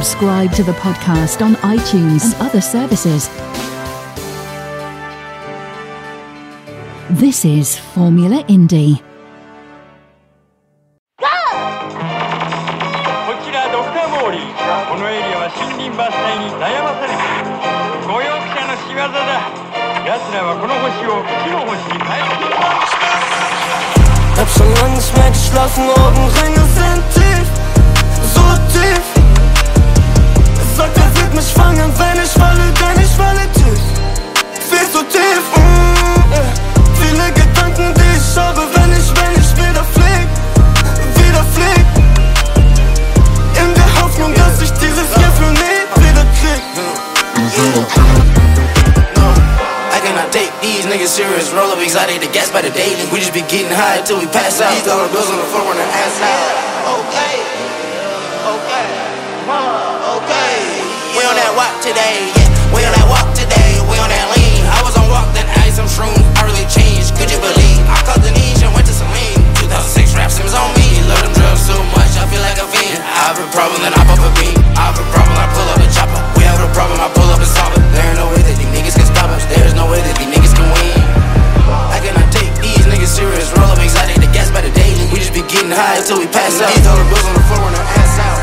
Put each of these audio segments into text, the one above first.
Subscribe to the podcast on iTunes and other services. This is Formula Indie. Go! Ich hab schon lange nicht mehr geschlafen, Augenringe sind tief, so tief. Sagt, wird mich fangen, wenn ich falle, denn ich falle tief. Viel zu tief, viele Gedanken, die ich habe, wenn ich wieder flieg. In der Hoffnung, dass ich dieses Gefühl nie wieder krieg. I cannot take these niggas serious. Roll up exotic, the gas by the daily. We just be getting high till we pass out. $1 bills on the floor, on the ass out. Okay, okay. We on that walk today, yeah. We on that walk today. We on that lean. I was on walk, then I ate some shrooms. I really changed, could you believe? I caught the knees and went to Celine. 2006 rap sims on me. Love them drugs so much, I feel like a fiend. I have a problem, then I pop a beat. I have a problem, I pull up a chopper. We have a problem, I pull up and solve it. There ain't no way that these niggas can stop us. There's no way that these niggas can win. I cannot take these niggas serious. Roll up exotic, the gas by the daily. We just be getting high until we pass out. These dollar bills on the floor and our ass out.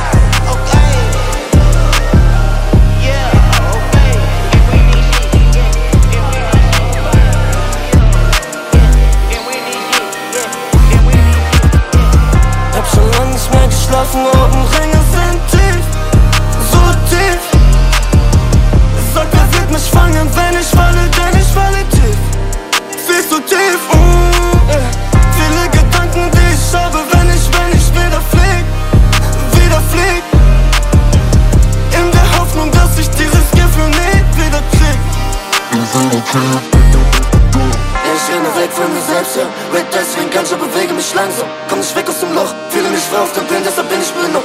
Augenringe sind tief, so tief. Sagt, wird mich fangen, wenn ich falle, denn ich falle tief. Viel zu tief, viele Gedanken, die ich habe, wenn ich wieder flieg. In der Hoffnung, dass ich dieses Gefühl nie wieder krieg. Ich renne weg von mir selbst, ja. Weg, deswegen kann ich, aber bewege mich langsam. Komm nicht weg aus dem Loch, fühle mich frei auf dem Wind, deshalb bin ich blind. Oh,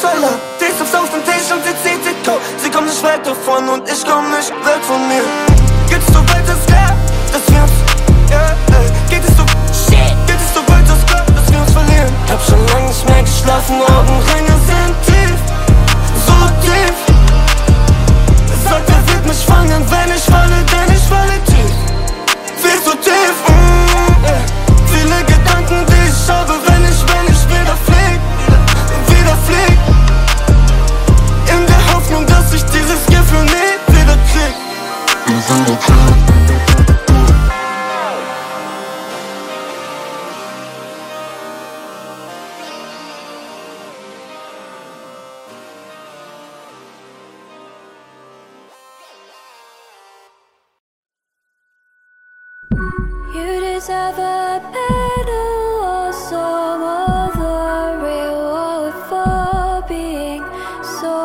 Salah. Die ist auf dem Tisch und sie zieht die Kau. Sie kommt nicht weit davon und ich komm nicht weg von mir. Geht es so weit, das klar, dass wir uns, dass wir uns verlieren. Hab schon lange nicht mehr geschlafen, Augenringe sind tief, so tief. Sagt, wird mich fangen, wenn ich falle, denn ich falle tief. Viel zu tief, viele Gedanken, die ich habe, wenn ich wieder flieg. In der Hoffnung, dass ich dieses Gefühl nie wieder krieg. You deserve a battle or some other reward for being so.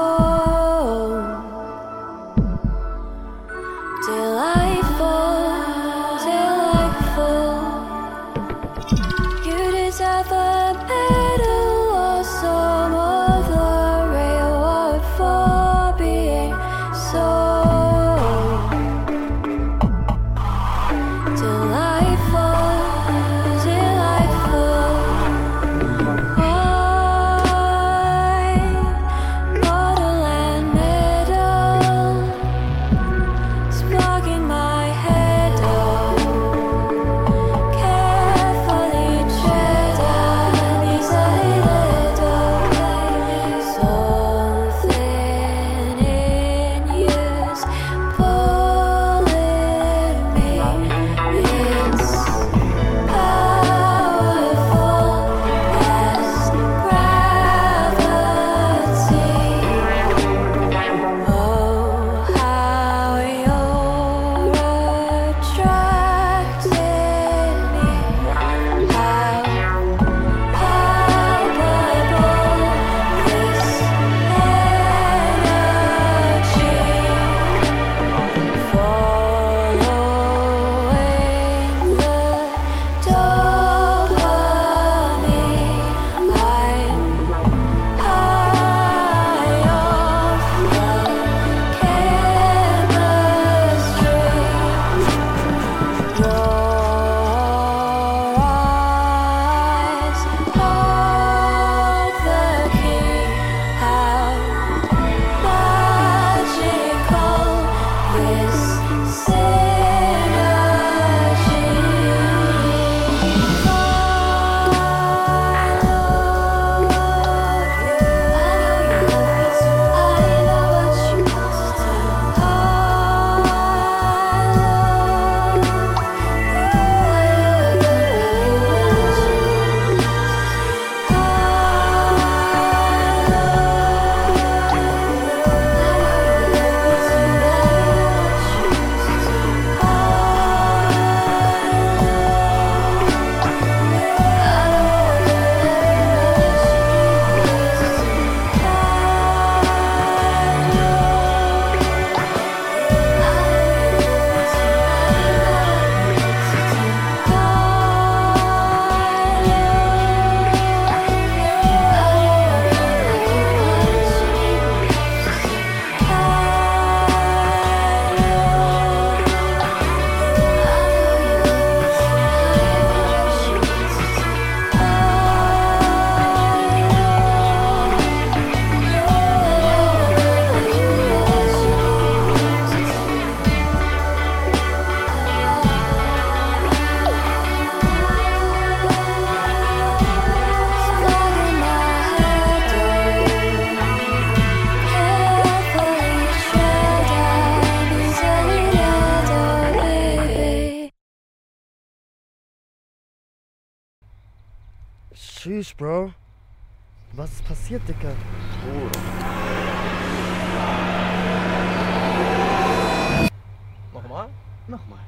Delightful. You deserve a battle or some other reward for being so. Delightful. Tschüss, Bro. Was ist passiert, Dicker? Oh. Nochmal? Nochmal.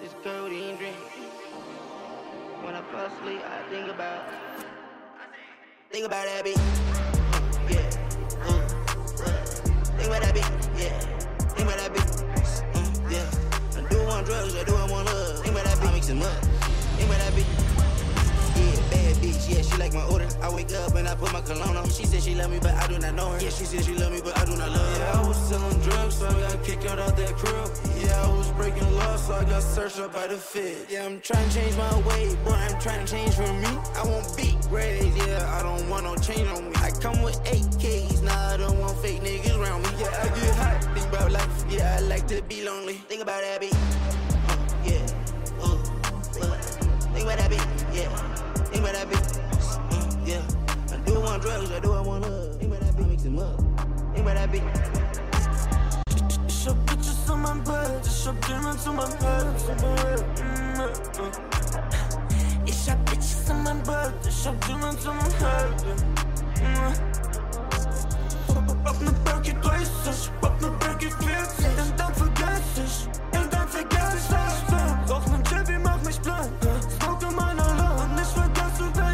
This golden dream. When I fall asleep, I think about that beat. Yeah. Think about that beat. Yeah. Think about that beat. Yeah. I do want drugs, I do want love. Think about that beat. I mix them up. Think about that beat. Yeah, bad bitch. Yeah, she like my odor. I wake up and I put my cologne on. She said she love me, but I do not know her. Yeah, she said she love me, but I do not love her. Yeah, I was selling drugs, so I got kicked out that crib. Yeah, I was breaking law, so I got searched up by the feds. Yeah, I'm trying to change my way, boy. I'm trying to change for me. I won't be great. Yeah, I don't want no change on me. I come with 8Ks, nah, I don't want fake niggas around me. Yeah, I get hot, think about life. Yeah, I like to be lonely. Think about that beat. Yeah. Think about that beat. Yeah. Think about that beat. Yeah, I do want drugs, I do want love. Think about that beat, mix them up. Think about that beat. It's your pictures on my butt, it's your demons on my butt. It's your bitches on my butt, it's your demons on my head. Op mijn perkje places, op mijn perkje flits. En dan vergets ik, en dan vergets ik. Doch mijn Jibby maakt mij splint. Smoke in mijn alarm, ik vergets hoe ik ben.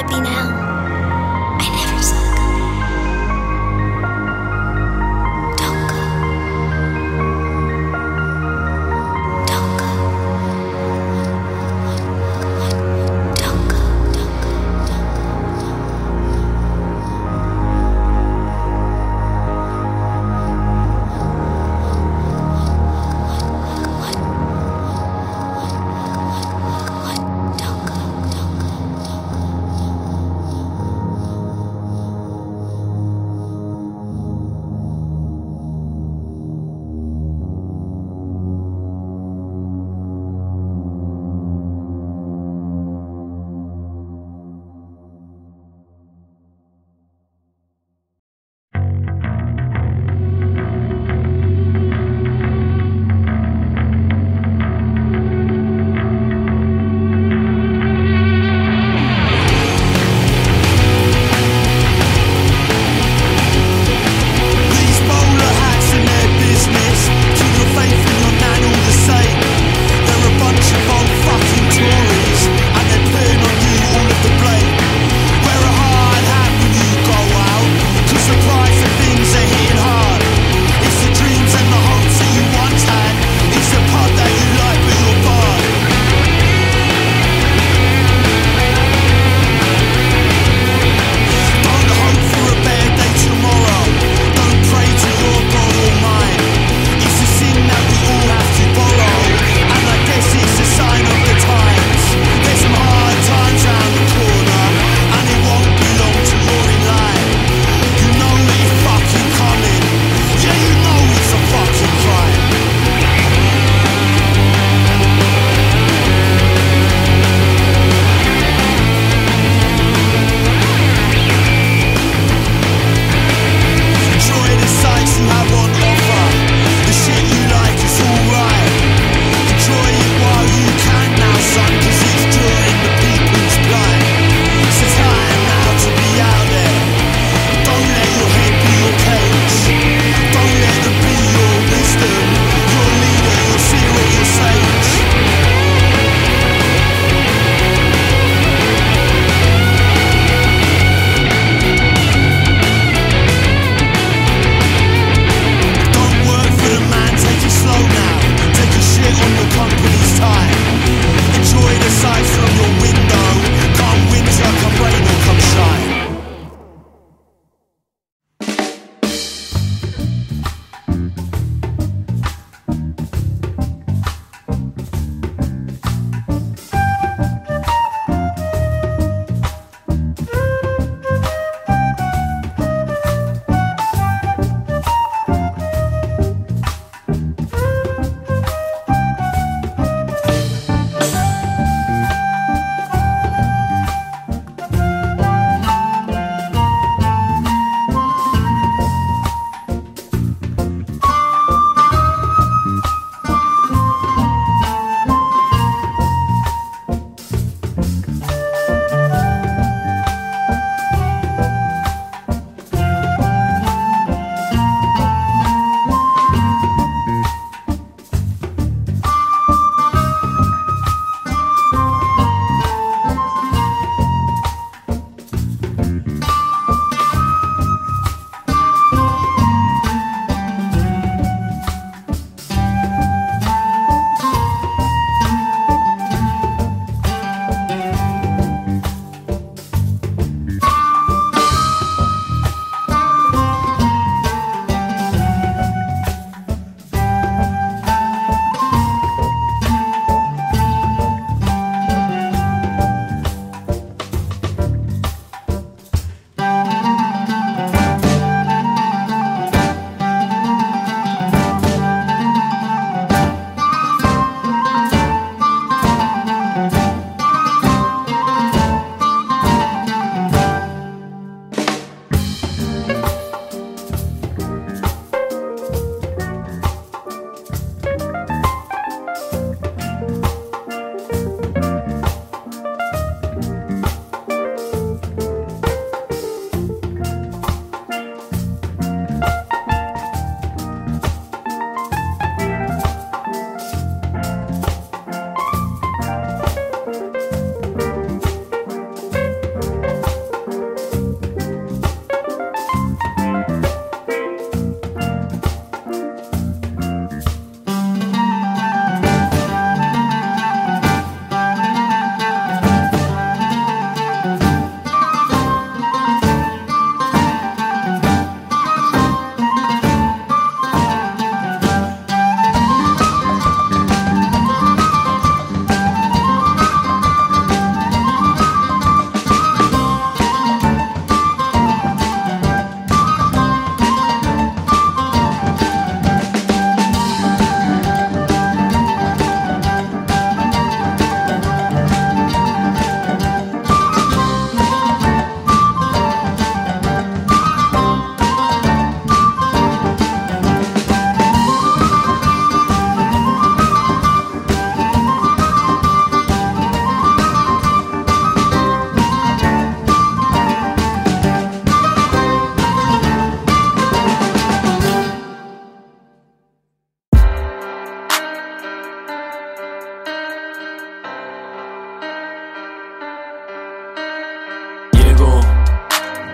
it be now?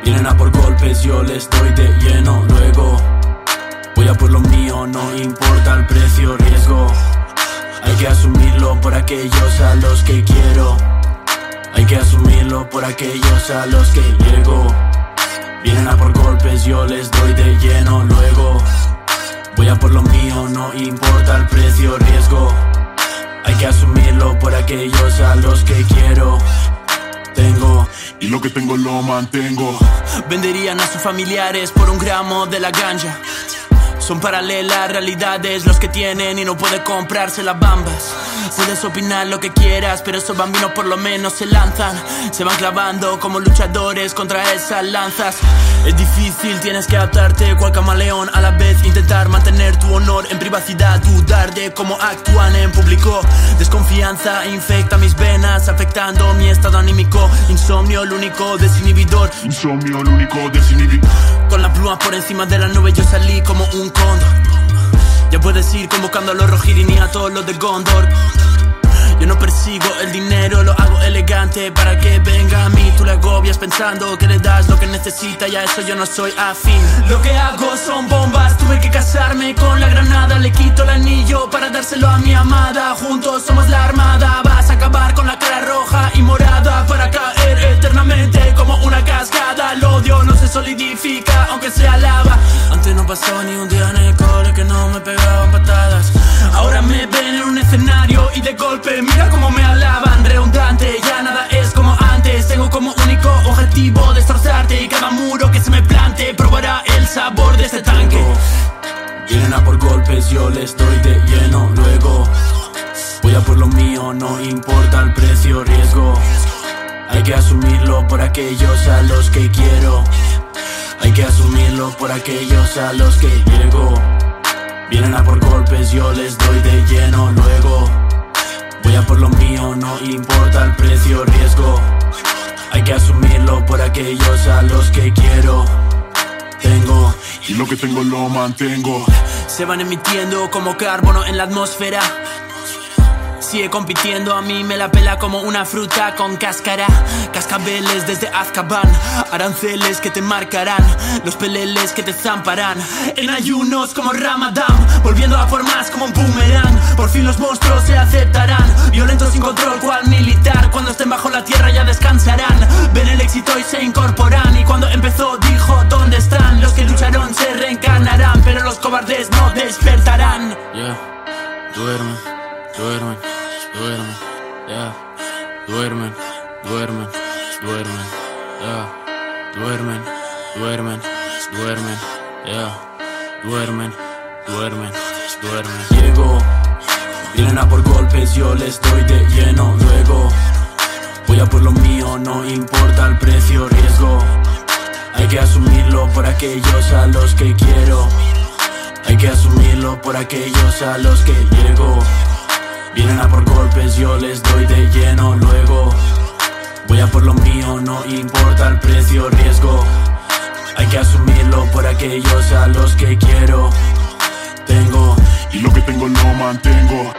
Vienen a por golpes, yo les doy de lleno. Luego voy a por lo mío, no importa el precio, riesgo. Hay que asumirlo por aquellos a los que quiero. Hay que asumirlo por aquellos a los que llego. Vienen a por golpes, yo les doy de lleno. Luego voy a por lo mío, no importa el precio, riesgo. Hay que asumirlo por aquellos a los que quiero. Tengo, y lo que tengo lo mantengo. Venderían a sus familiares por un gramo de la ganja. Son paralelas realidades los que tienen y no pueden comprarse las bambas. Puedes opinar lo que quieras, pero esos bambinos por lo menos se lanzan. Se van clavando como luchadores contra esas lanzas. Es difícil, tienes que adaptarte cual camaleón. A la vez intentar mantener tu honor en privacidad. Dudar de cómo actúan en público. Desconfianza infecta mis venas, afectando mi estado anímico. Insomnio, el único desinhibidor. Insomnio, el único desinhibidor. Con las plumas por encima de la nube yo salí como un cóndor. Ya puedes ir convocando a los Rohirrim y a todos los de Gondor. Yo no persigo el dinero, lo hago elegante para que venga a mí. Tú le agobias pensando que le das lo que necesita y a eso yo no soy afín. Lo que hago son bombas, tuve que casarme con la granada. Le quito el anillo para dárselo a mi amada. Juntos somos la armada, vas a acabar con la cara roja y morada. Para caer eternamente como una cascada. El odio no se solidifica aunque sea lava. Antes no pasó ni un día en el cole que no me pegaban patadas. Ahora me ven en un escenario y de golpe mira cómo me alaban, redundante, ya nada es como antes. Tengo como único objetivo destrozarte y cada muro que se me plante probará el sabor de este tanque. Vienen a por golpes, yo les doy de lleno. Luego voy a por lo mío, no importa el precio, riesgo. Hay que asumirlo por aquellos a los que quiero. Hay que asumirlo por aquellos a los que llego. Vienen a por golpes, yo les doy de lleno. Luego voy a por lo mío, no importa el precio, riesgo. Hay que asumirlo por aquellos a los que quiero. Tengo, y lo que tengo lo mantengo. Se van emitiendo como carbono en la atmósfera. Sigue compitiendo, a mí me la pela como una fruta con cáscara. Cascabeles desde Azkaban, aranceles que te marcarán, los peleles que te zamparán. En ayunos como Ramadán, volviendo a formas como un boomerang. Por fin los monstruos se aceptarán, violentos sin control cual militar. Cuando estén bajo la tierra ya descansarán, ven el éxito y se incorporan. Y cuando empezó dijo ¿dónde están? Los que lucharon se reencarnarán, pero los cobardes no despertarán. Yeah, duermen, duermen, yeah. Duermen, duermen, duermen, yeah. Duermen, duermen, duermen, yeah. Duermen, duermen, duermen. Llego, vienen a por golpes, yo les doy de lleno. Luego voy a por lo mío, no importa el precio, riesgo. Hay que asumirlo por aquellos a los que quiero. Hay que asumirlo por aquellos a los que llego. Vienen a por golpes, yo les doy de lleno. Luego voy a por lo mío, no importa el precio, riesgo. Hay que asumirlo por aquellos a los que quiero. Tengo, y lo que tengo lo mantengo.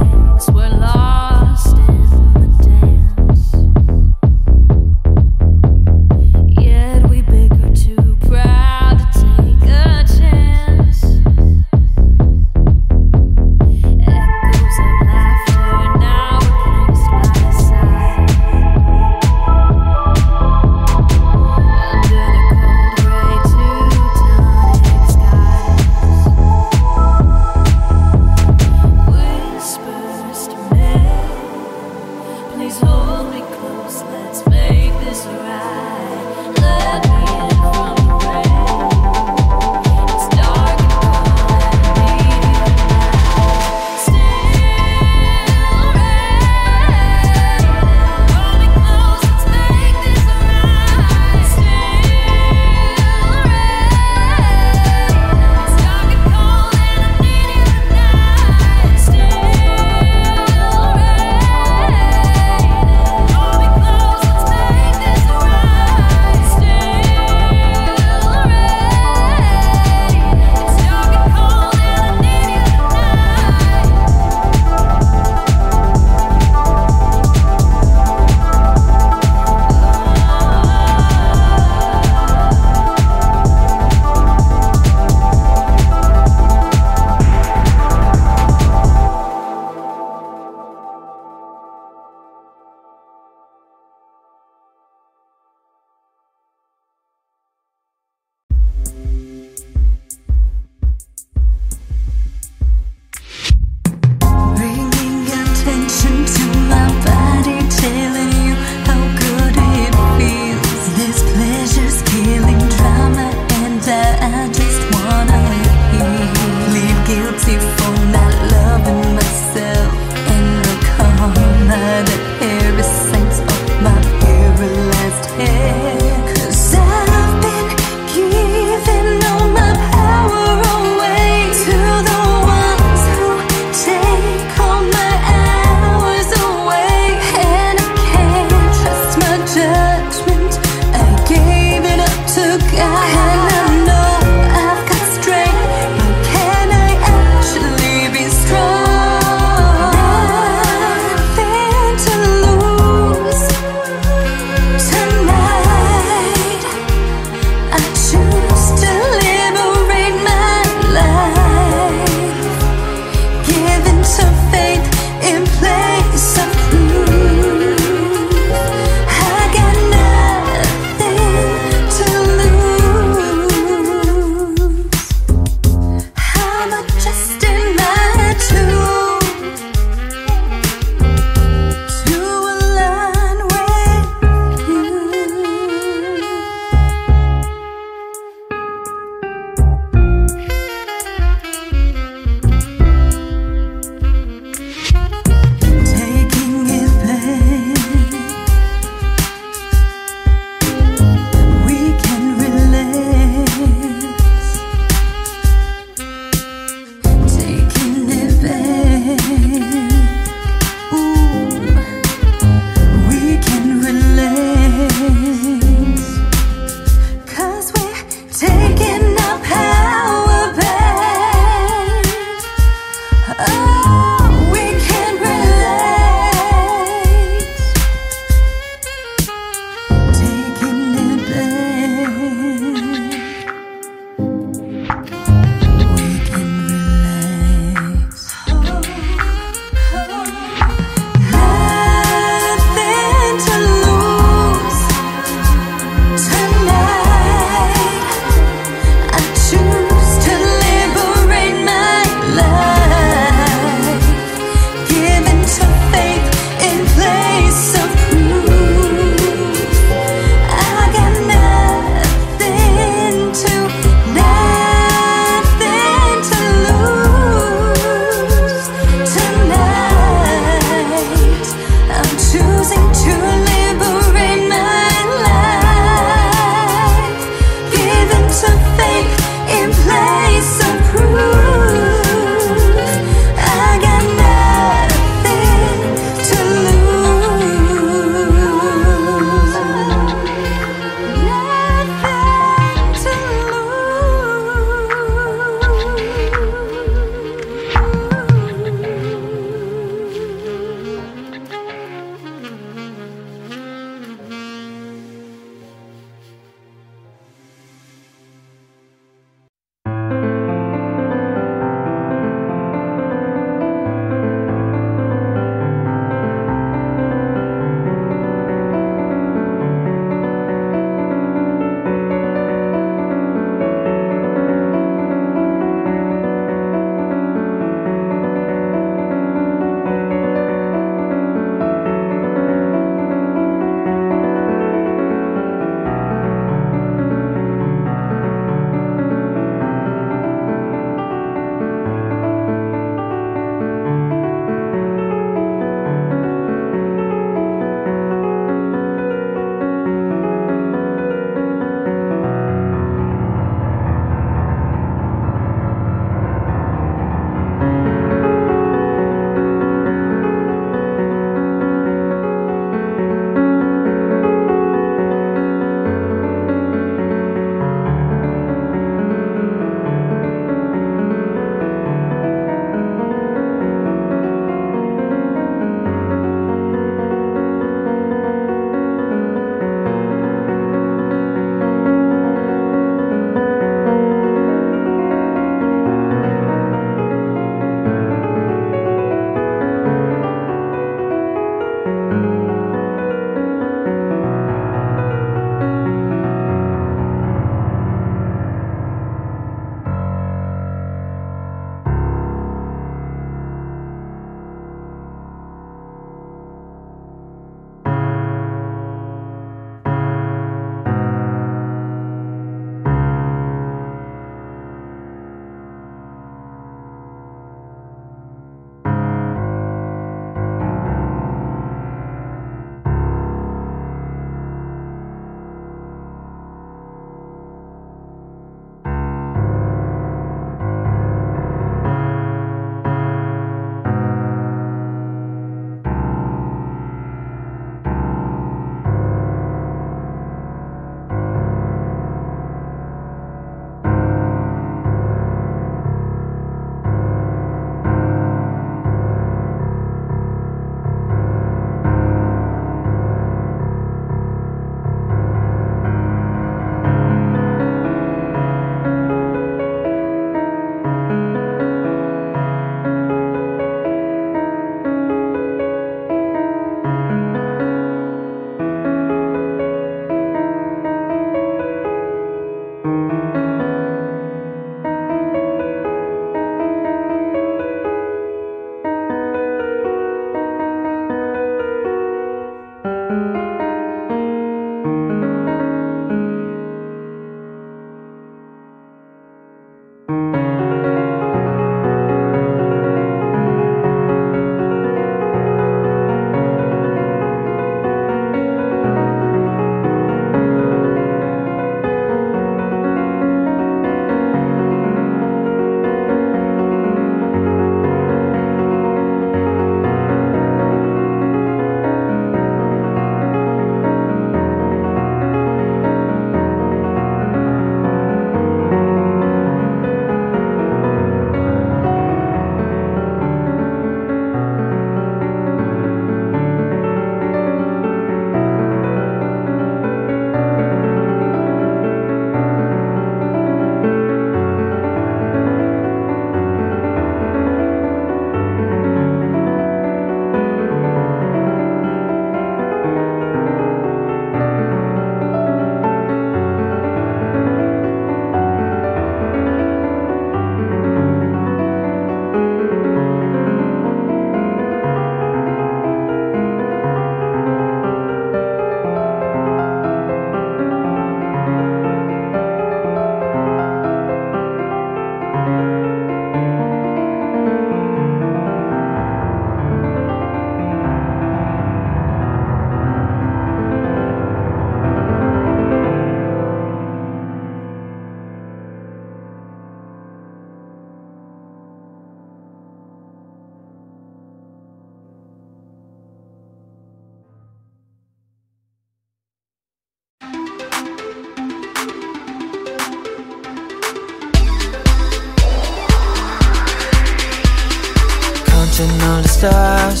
stars,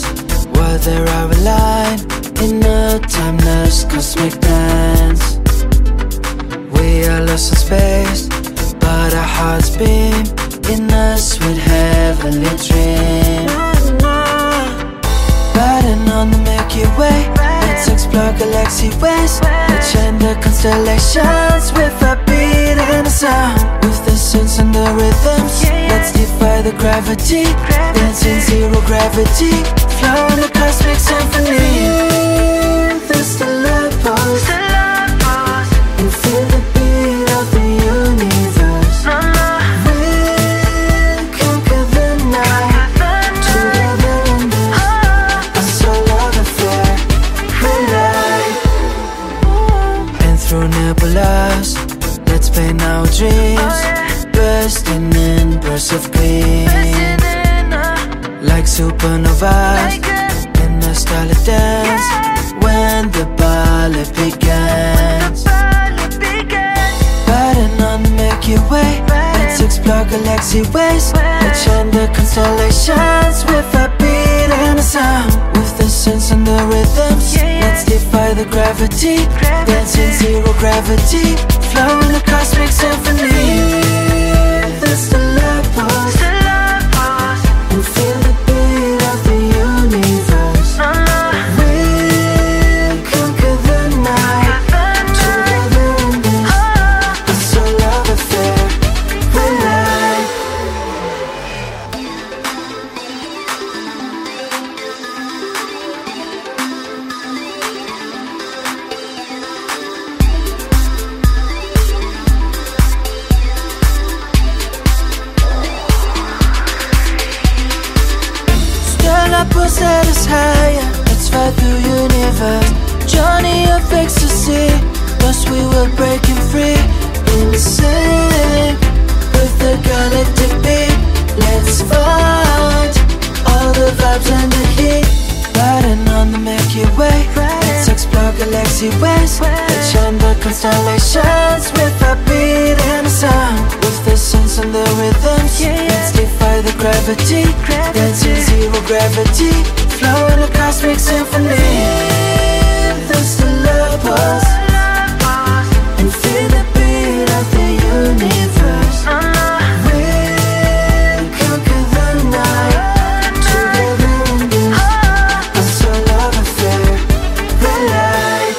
while there are aligned in a timeless cosmic dance. We are lost in space, but our hearts beam in a sweet heavenly dream. Riding on the Milky Way, let's explore galaxy ways, attend the constellations with a beat and a sound. With the sense and the rhythms, let's defy the gravity, dance in zero gravity, flow in the cosmic symphony. This the love pulse, and feel the beat of the universe. We'll conquer the night, together in this. A soul of affair, we'll light. And through nebulas, let's paint our dreams, bursting in bursts of gleam. Like supernovas in a starlit dance, when the ballet begins. Riding on the Milky Way, let's explore galaxy ways, attend the constellations with a beat and a sound. With the sense and the rhythms, let's defy the gravity, dance in zero gravity, flow in the cosmic symphony. This the love pulse, and feel the beat of the universe. We'll conquer the night, together in this. A soul of affair, we'll set us higher, let's fight the universe. Journey of ecstasy, once we were breaking free. In sync with the galactic beat, let's find all the vibes and the heat. Riding on the Milky Way, let's explore galaxy ways, let's shine the constellations with a beat and a sound. With the sense and the rhythms, let's defy the gravity, dance in zero gravity, flow in a cosmic symphony. This the love pulse, and feel the beat of the universe. We'll conquer the night, together in this. A soul of affair, the light.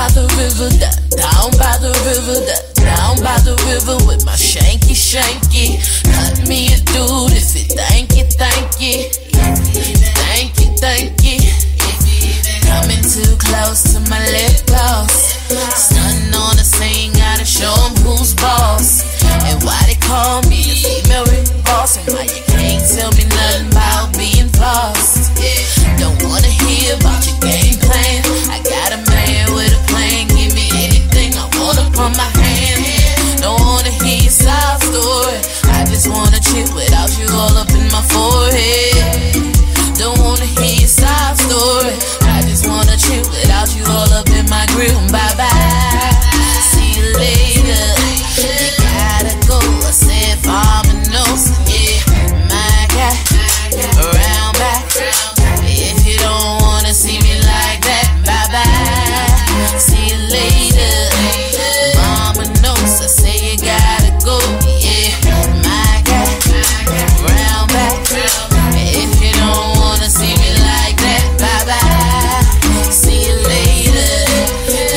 by the river, down by the river, down by the river with my shanky shanky. Cut me a dude if it thank you, thank you, thank you, thank you. Coming too close to my lip gloss. Stuntin' on the scene, gotta show 'em who's boss. And why they call me the female Rick Ross, and why you can't tell me nothing about being lost. Don't wanna hear about your game plan. I got a man with a plan, give me anything I want upon my hand. Don't wanna hear your side story. I just wanna chill without you all up in my forehead. Don't wanna hear your side story. I just wanna chill without you all up in my grill. Bye bye, see you later. You gotta go. I said Farmanos, yeah, my guy, around back. If you don't wanna see me like that, bye bye, see you later. Farmanos, I say you gotta go, yeah, my guy, around back. If you don't wanna see me like that, bye bye, see you later.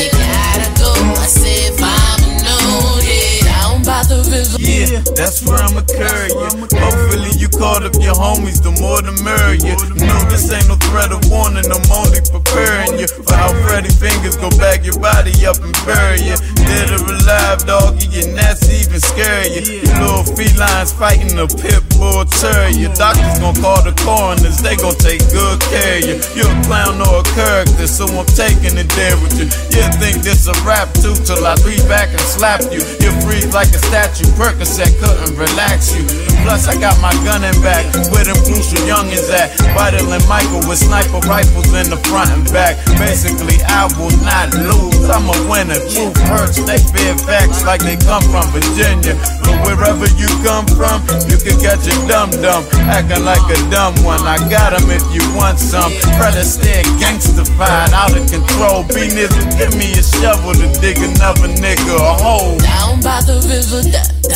You gotta go. I said Farmanos, yeah, down by the river. Yeah, that's where I'ma carry you. Hopefully you called up your homies, the more the merrier. No, this ain't no threat of warning, I'm only preparing you for how Freddy fingers go back your body up and bury you. Dead or alive, doggy, and that's even scarier. You little felines fighting a pit bull terrier. Doctors gon' call the coroners, they gon' take good care of you. You're a clown or a character, so I'm taking it there with you. You think this a rap too, till I reach back and slap you. You freeze like a statue, Percocet couldn't relax you. Plus I got my gun in back, where them crucial youngins at. Vital and Michael with sniper rifles in the front and back. Basically I will not lose, I'm a winner. Truth hurts, they fear facts like they come from Virginia. But wherever you come from, you can get your dum-dum, acting like a dumb one. I got 'em if you want some. Brothers stay gangsterfied, out of control. Be nizzle, give me a shovel to dig another nigga a hole. Down by the river,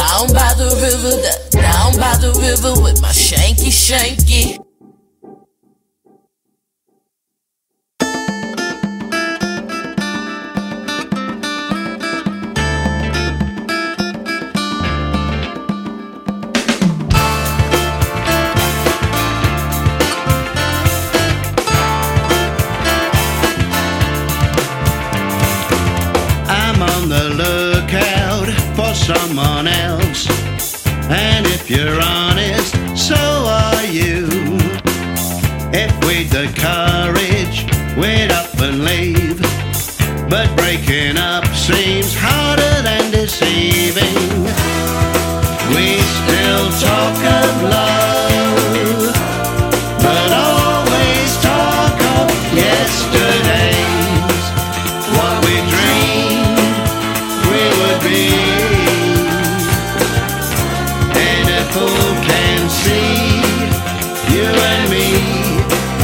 down by the river, down by the river with my shanky shanky. I'm on the lookout for someone else, and if you're honest, so are you. If we'd the courage, we'd up and leave, but breaking up seems harder than deceiving. We still talk of love, but always talk of yesterdays. What we dreamed we would be, fool can see. You and me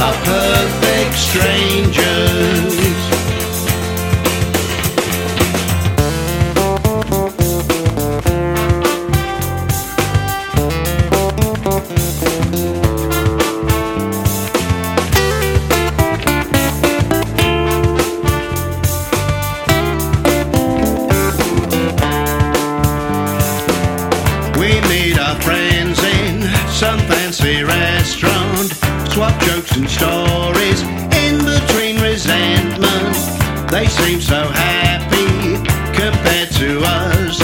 are perfect strangers. Swap jokes and stories in between resentment. They seem so happy compared to us.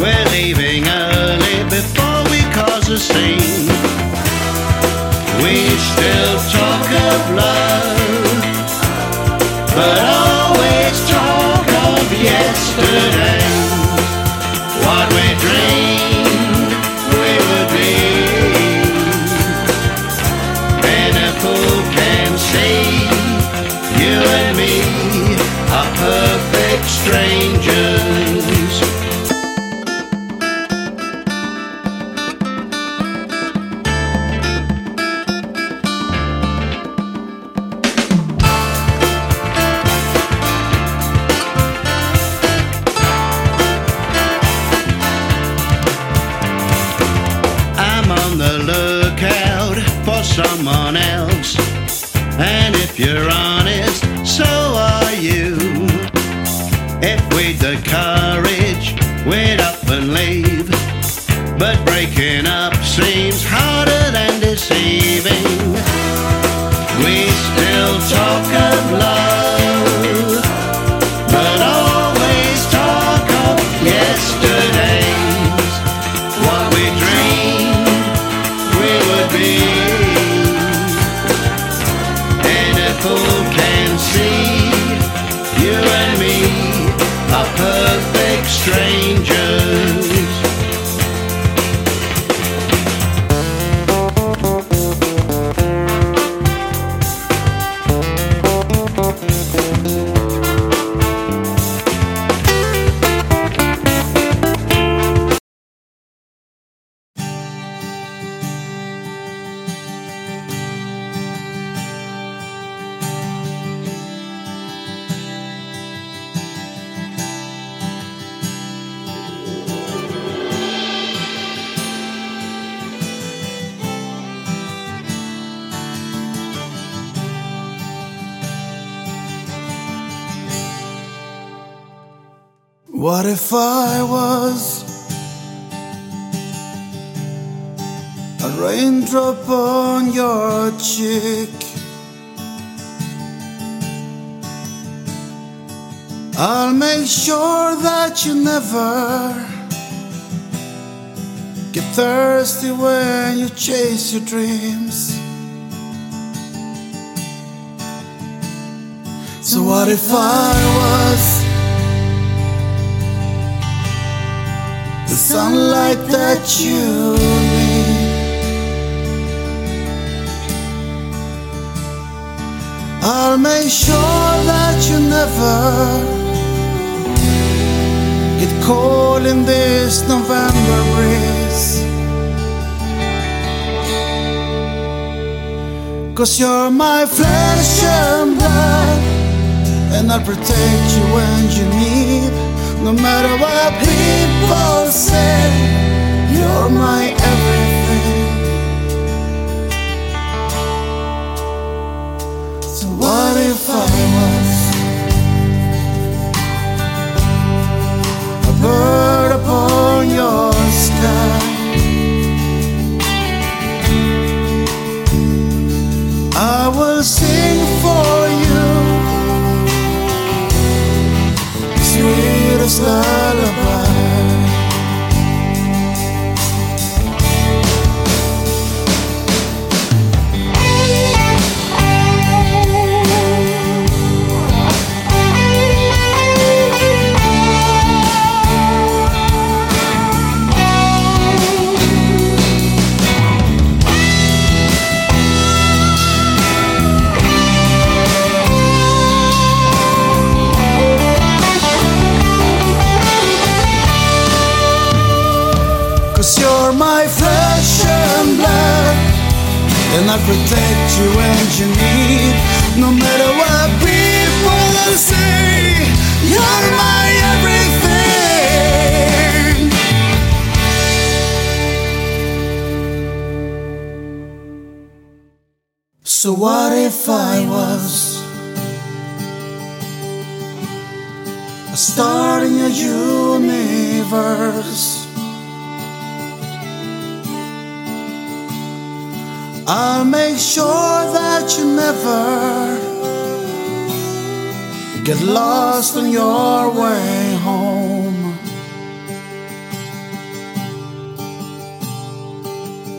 We're leaving early before we cause a scene. We still talk of love, but always talk of yesterday. What we dreamed we would be, can see. You and me are perfect strangers. I'm on the lookout for someone else, and if you're honest, so are you. What if I was a raindrop on your cheek? I'll make sure that you never get thirsty when you chase your dreams. So what if I was the sunlight that you need? I'll make sure that you never get cold in this November breeze. 'Cause you're my flesh and blood, and I'll protect you when you need. No matter what people say, you're my everything. So what if I was a bird upon your sky? I will sing for you, sweetest lullaby. And I'll protect you when you need. No matter what people say, you're my everything. So what if I was a star in your universe? I'll make sure that you never get lost on your way home.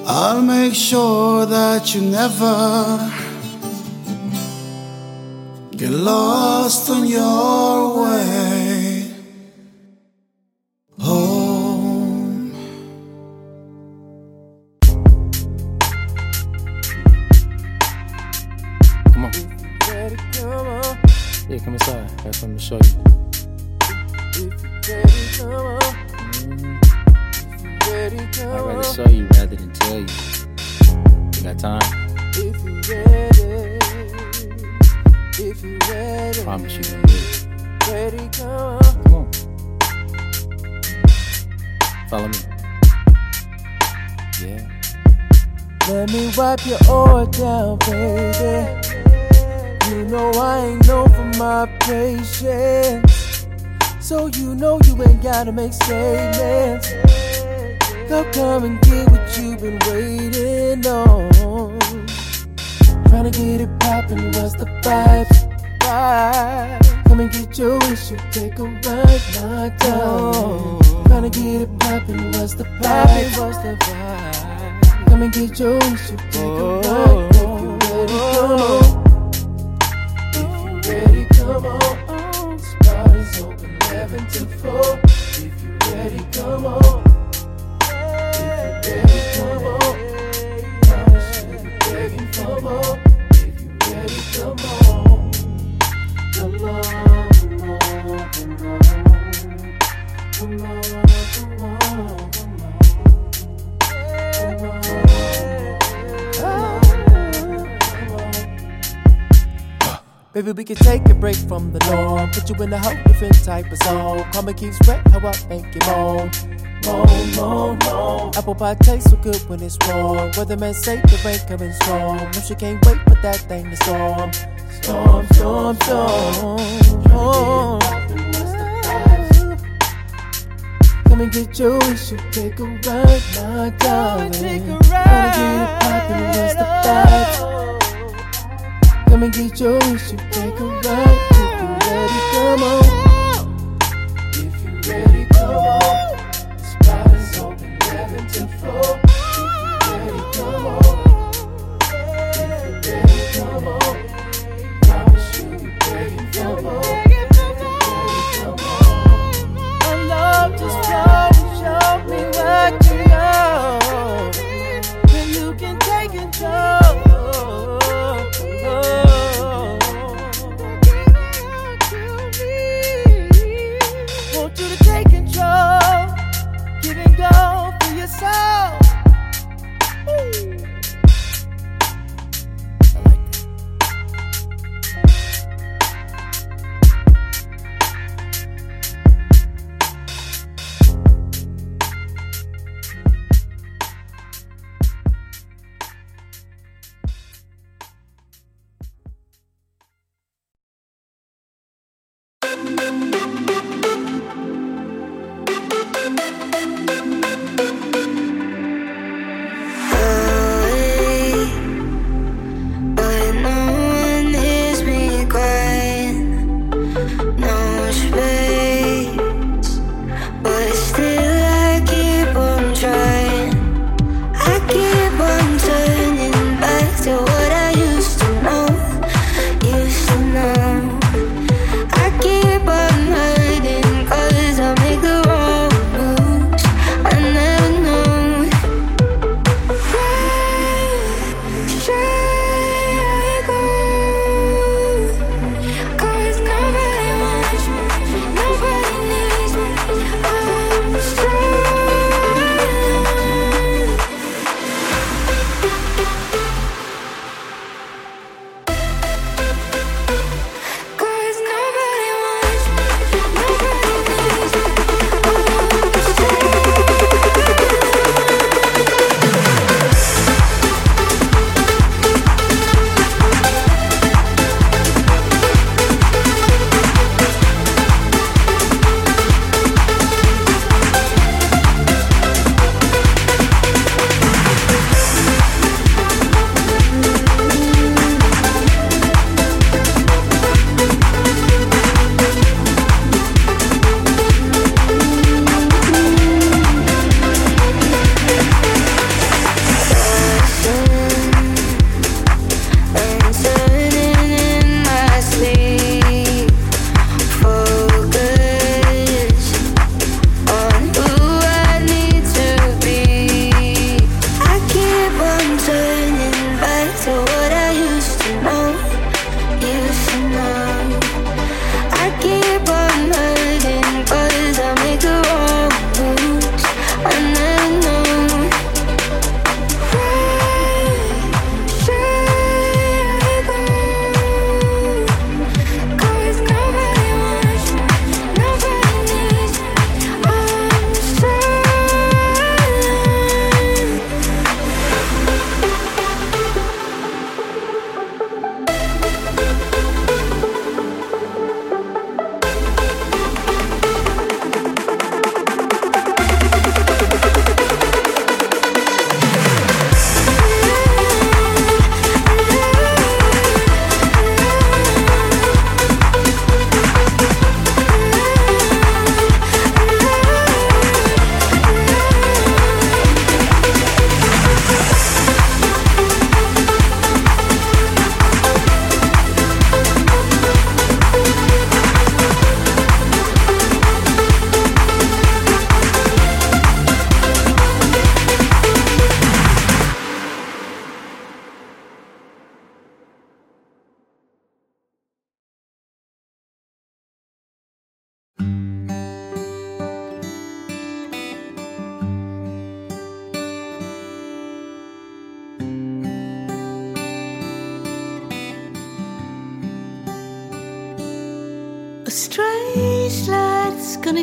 I'll make sure that you never get lost on your way home. Come inside, I have something to show you. I'd rather show you rather than tell you. You got time? If you ready, promise you gonna do it. Come on. Follow me. Yeah. Let me wipe your oil down, baby. You know I ain't known for my patience, so you know you ain't gotta make statements. Now come and get what you've been waiting on. Tryna get it poppin', what's the vibe? Come and get your issue, take a ride, my dog. Tryna get it poppin', what's the vibe? What's the vibe? Come and get your issue, take a ride, if you ready, come on. Come on, spot is open 11 to 4. If you ready, come on. If you ready, come on. Promise you be begging for more. If you ready, come on. Come on, come on, come on. Come on, come on, come on. Maybe we could take a break from the norm. Put you in a whole different type of zone. Karma keeps wreck, how I make it moan. Moan, moan, moan. Apple pie tastes so good when it's warm. Weatherman say the rain coming strong. No, she can't wait for that thing to storm. Storm, storm, storm, storm. you, we should take a ride, my darling. Take a ride. Wanna get it poppin', what's the vibes? Come and get you, we should take a ride. If you ready, come on. If you ready, come on. Spot is open, 11th floor.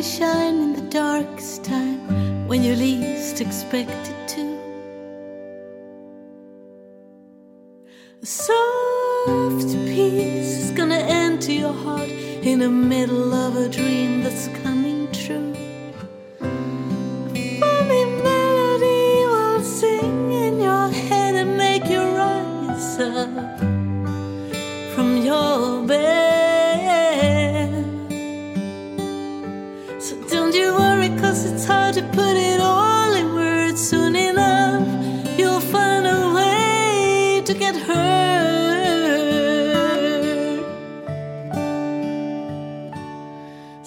Shine in the darkest time when you least expect it to. A soft peace is gonna enter your heart in the middle of a dream that's coming true. A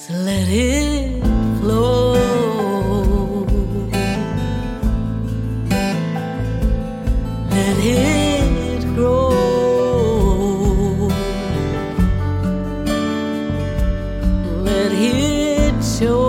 So let it flow. Let it grow. Let it show.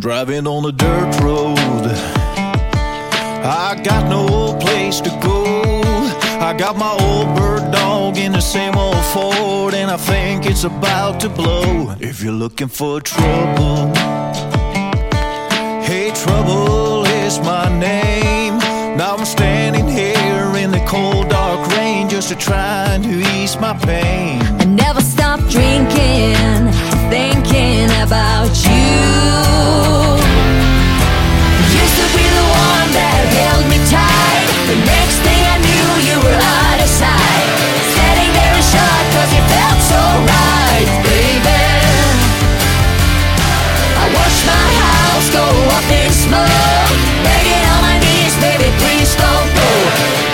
Driving on a dirt road, I got no place to go. I got my old bird dog in the same old Ford, and I think it's about to blow. If you're looking for trouble, hey, trouble is my name. Now I'm standing here in the cold dark rain, just trying to ease my pain. I never stop drinking, thinking about you. Used to be the one that held me tight. The next thing I knew, you were out of sight. Standing there in shock, cause it felt so right, baby. I watched my house go up in smoke, begging on my knees, baby, please don't go.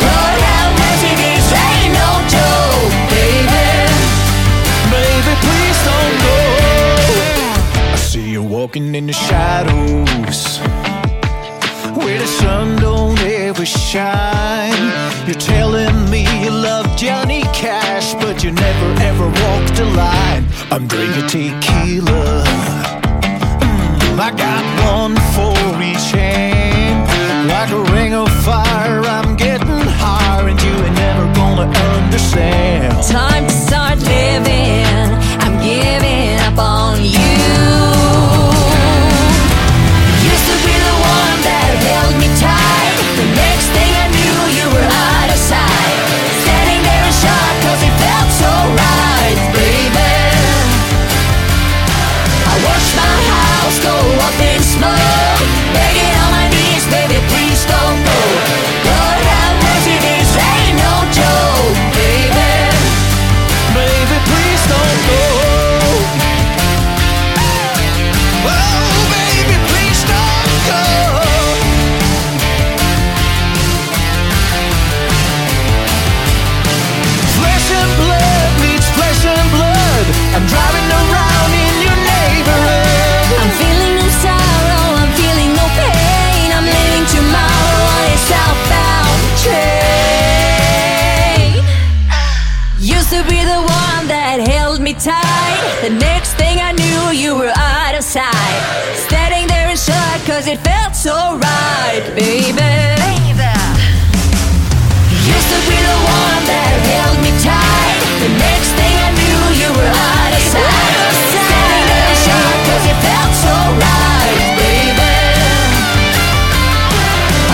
God have mercy, this ain't no joke, baby. Baby, please don't go. Walking in the shadows, where the sun don't ever shine. You're telling me you love Johnny Cash, but you never ever walked a line. I'm drinking tequila, I got one for each hand. Like a ring of fire, I'm getting higher, and you ain't never gonna understand. Time to start living, I'm giving up on you. it felt so right, baby. You should be the one that held me tight. The next thing I knew, you were out of sight. Standing in the shop 'cause it felt so right, baby.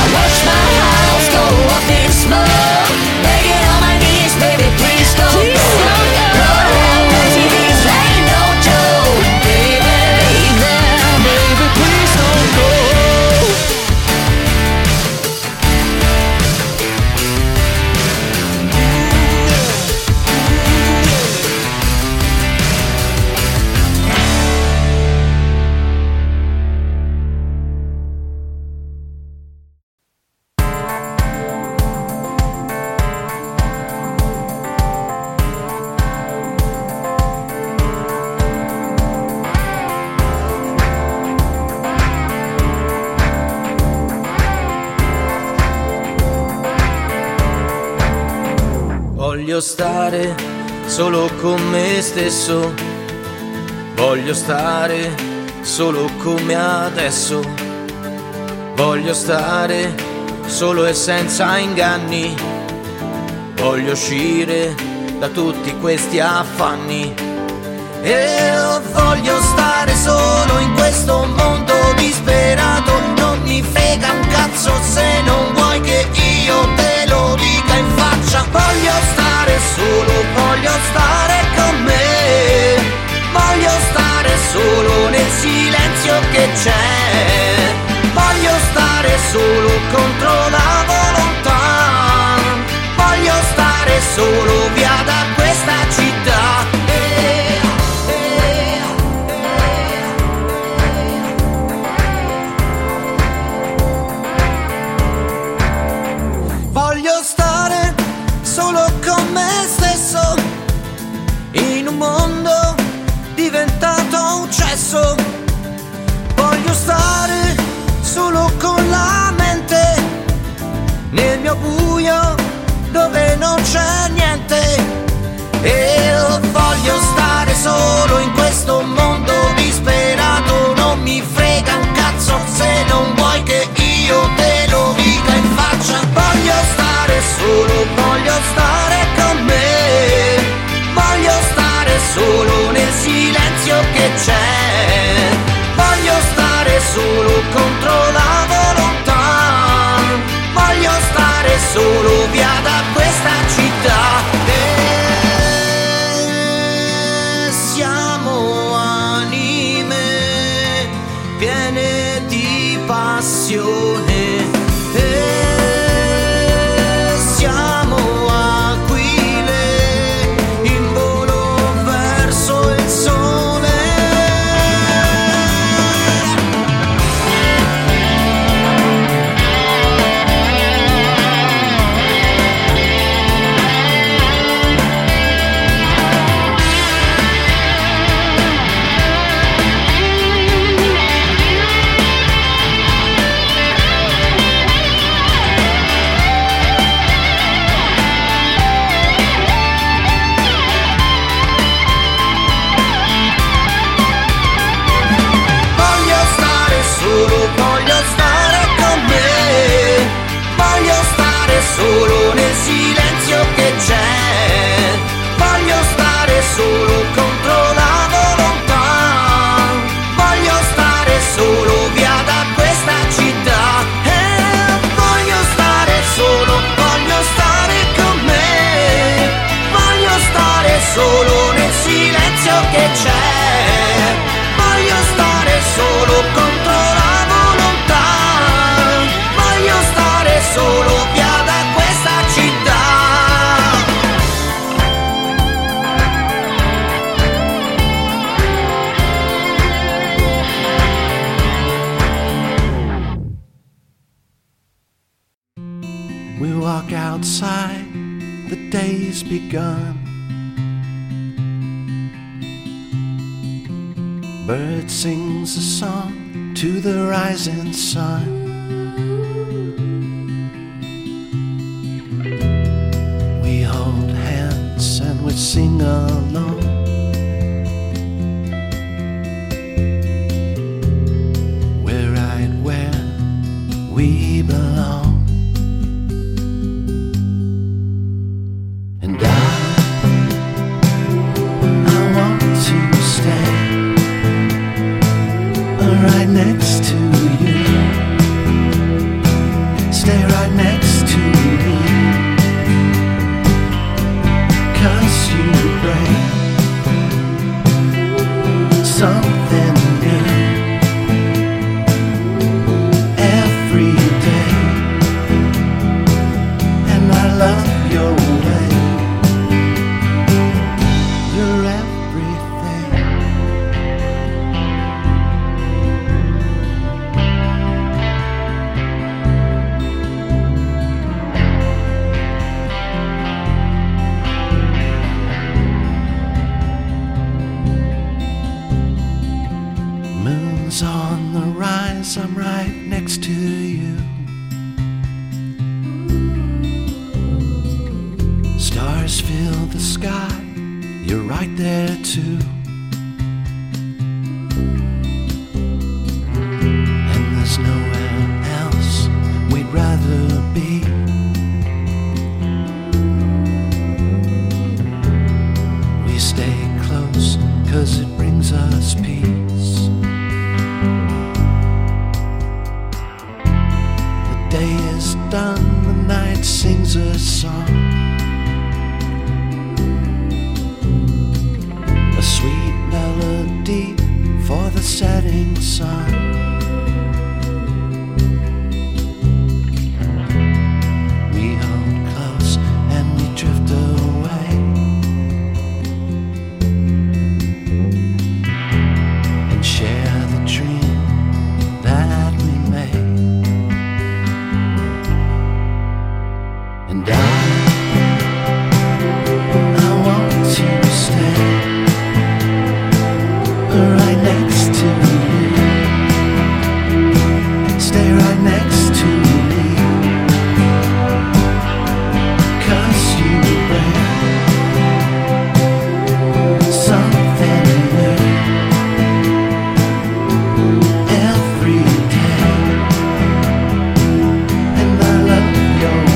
I watched my house go up in smoke, begging on my knees, baby, please don't go. Voglio stare solo con me stesso, voglio stare solo come adesso, voglio stare solo e senza inganni, voglio uscire da tutti questi affanni. E voglio stare solo in questo mondo disperato, non mi frega un cazzo se non vuoi che io te lo dica in faccia. Voglio stare solo, voglio stare con me, voglio stare solo nel silenzio che c'è, voglio stare solo contro la volontà, voglio stare solo via da questa città. Voglio stare solo con la mente, nel mio buio dove non c'è niente. E voglio stare solo in questo mondo disperato, non mi frega un cazzo se non vuoi che io te lo dica in faccia. Voglio stare solo, voglio stare con me, voglio stare solo nel silenzio che c'è, solo contro la volontà, voglio stare solo via da questa città. E siamo anime piene di passione, e siamo aquile in volo verso il sole. Solo nel silenzio che c'è, voglio stare solo contro la volontà, voglio stare solo via da questa città. Voglio stare solo, voglio stare con me, voglio stare solo nel silenzio che c'è, voglio stare solo contro la volontà, voglio stare solo via da outside, the day's begun. Bird sings a song to the rising sun. We hold hands and we sing along. We're right where something new every day, and I love your way. You're on the rise, I'm right next to you. Stars fill the sky, you're right there too. And there's nowhere else we'd rather be. We stay close, 'cause it brings us peace. Done, the night sings a song, a sweet melody for the setting sun. We hold close and we drift away, and share the dream that we made. And I want to stay right next to you. Stay right next to me, 'cause you bring something new every day, and I love your way.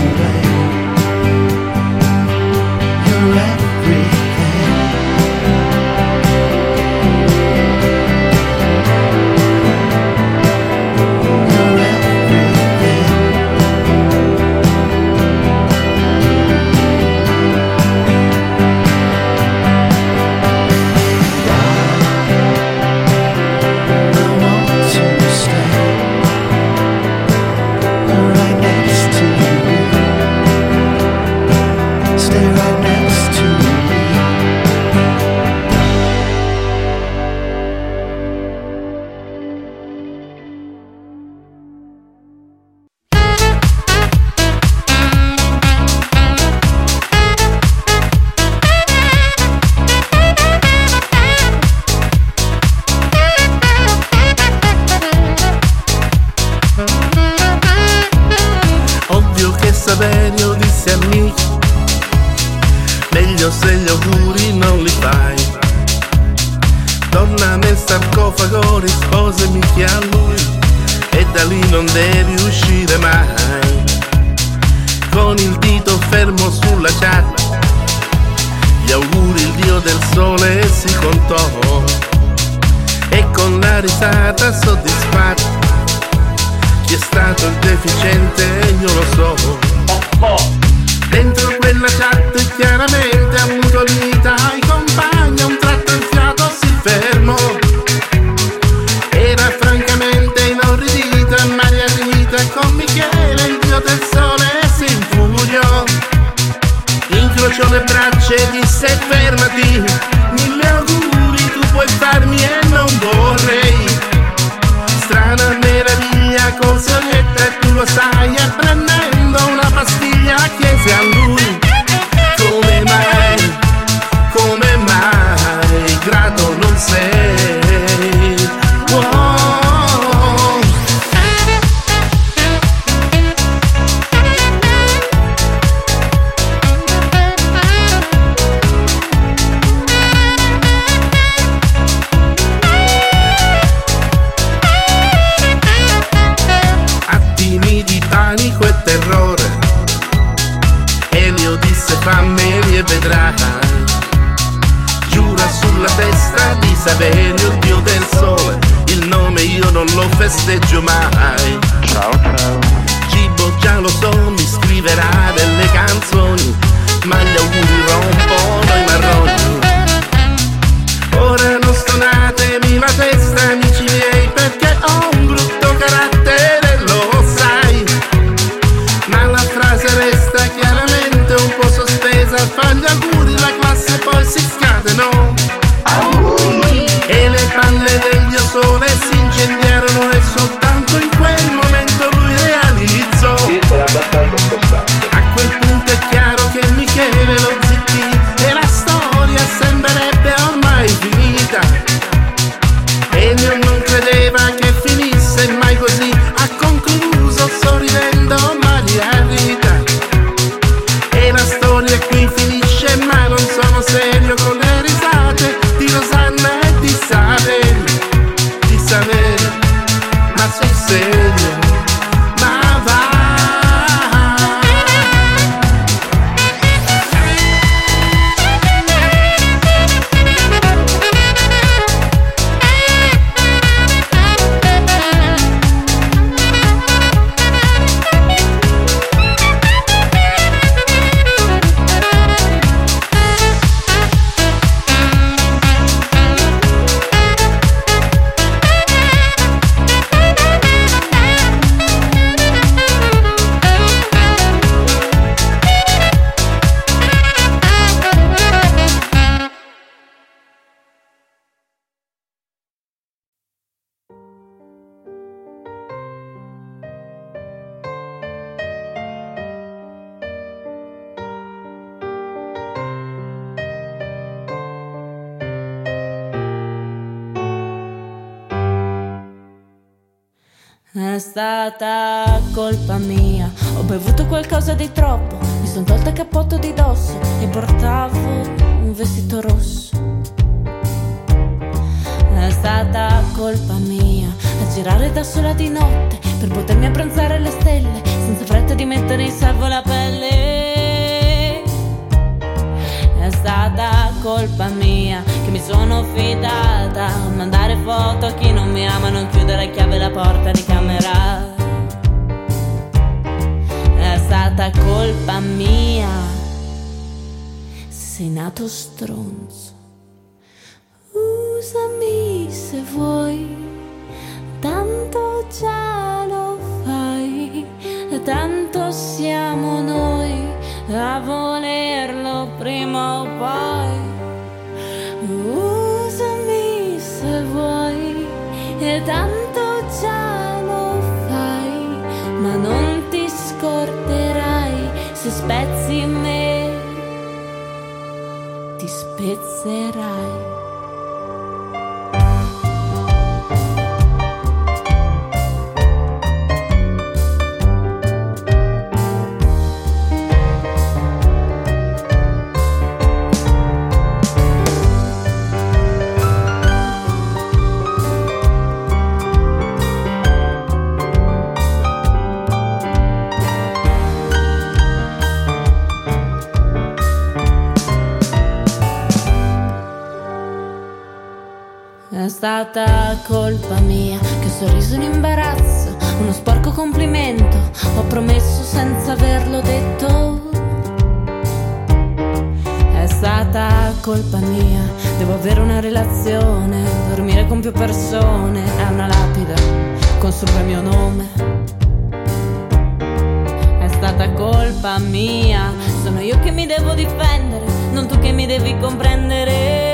È stata colpa mia, ho bevuto qualcosa di troppo, mi sono tolta il cappotto di dosso e portavo un vestito rosso. È stata colpa mia, a girare da sola di notte per potermi abbronzare le stelle, senza fretta di mettere in salvo la pelle. È stata colpa mia, che mi sono fidata, mandare foto a chi non mi ama, non chiudere a chiave la porta di camera. È stata colpa mia, sei nato stronzo. Usami se vuoi, tanto già lo fai, tanto siamo noi a volerlo prima o poi. Usami se vuoi, e tanto già lo fai, ma non ti scorderai se spezzi me, ti spezzerai. È stata colpa mia, che sorriso in imbarazzo, uno sporco complimento, ho promesso senza averlo detto. È stata colpa mia, devo avere una relazione, dormire con più persone, è una lapide con sopra il mio nome. È stata colpa mia, sono io che mi devo difendere, non tu che mi devi comprendere.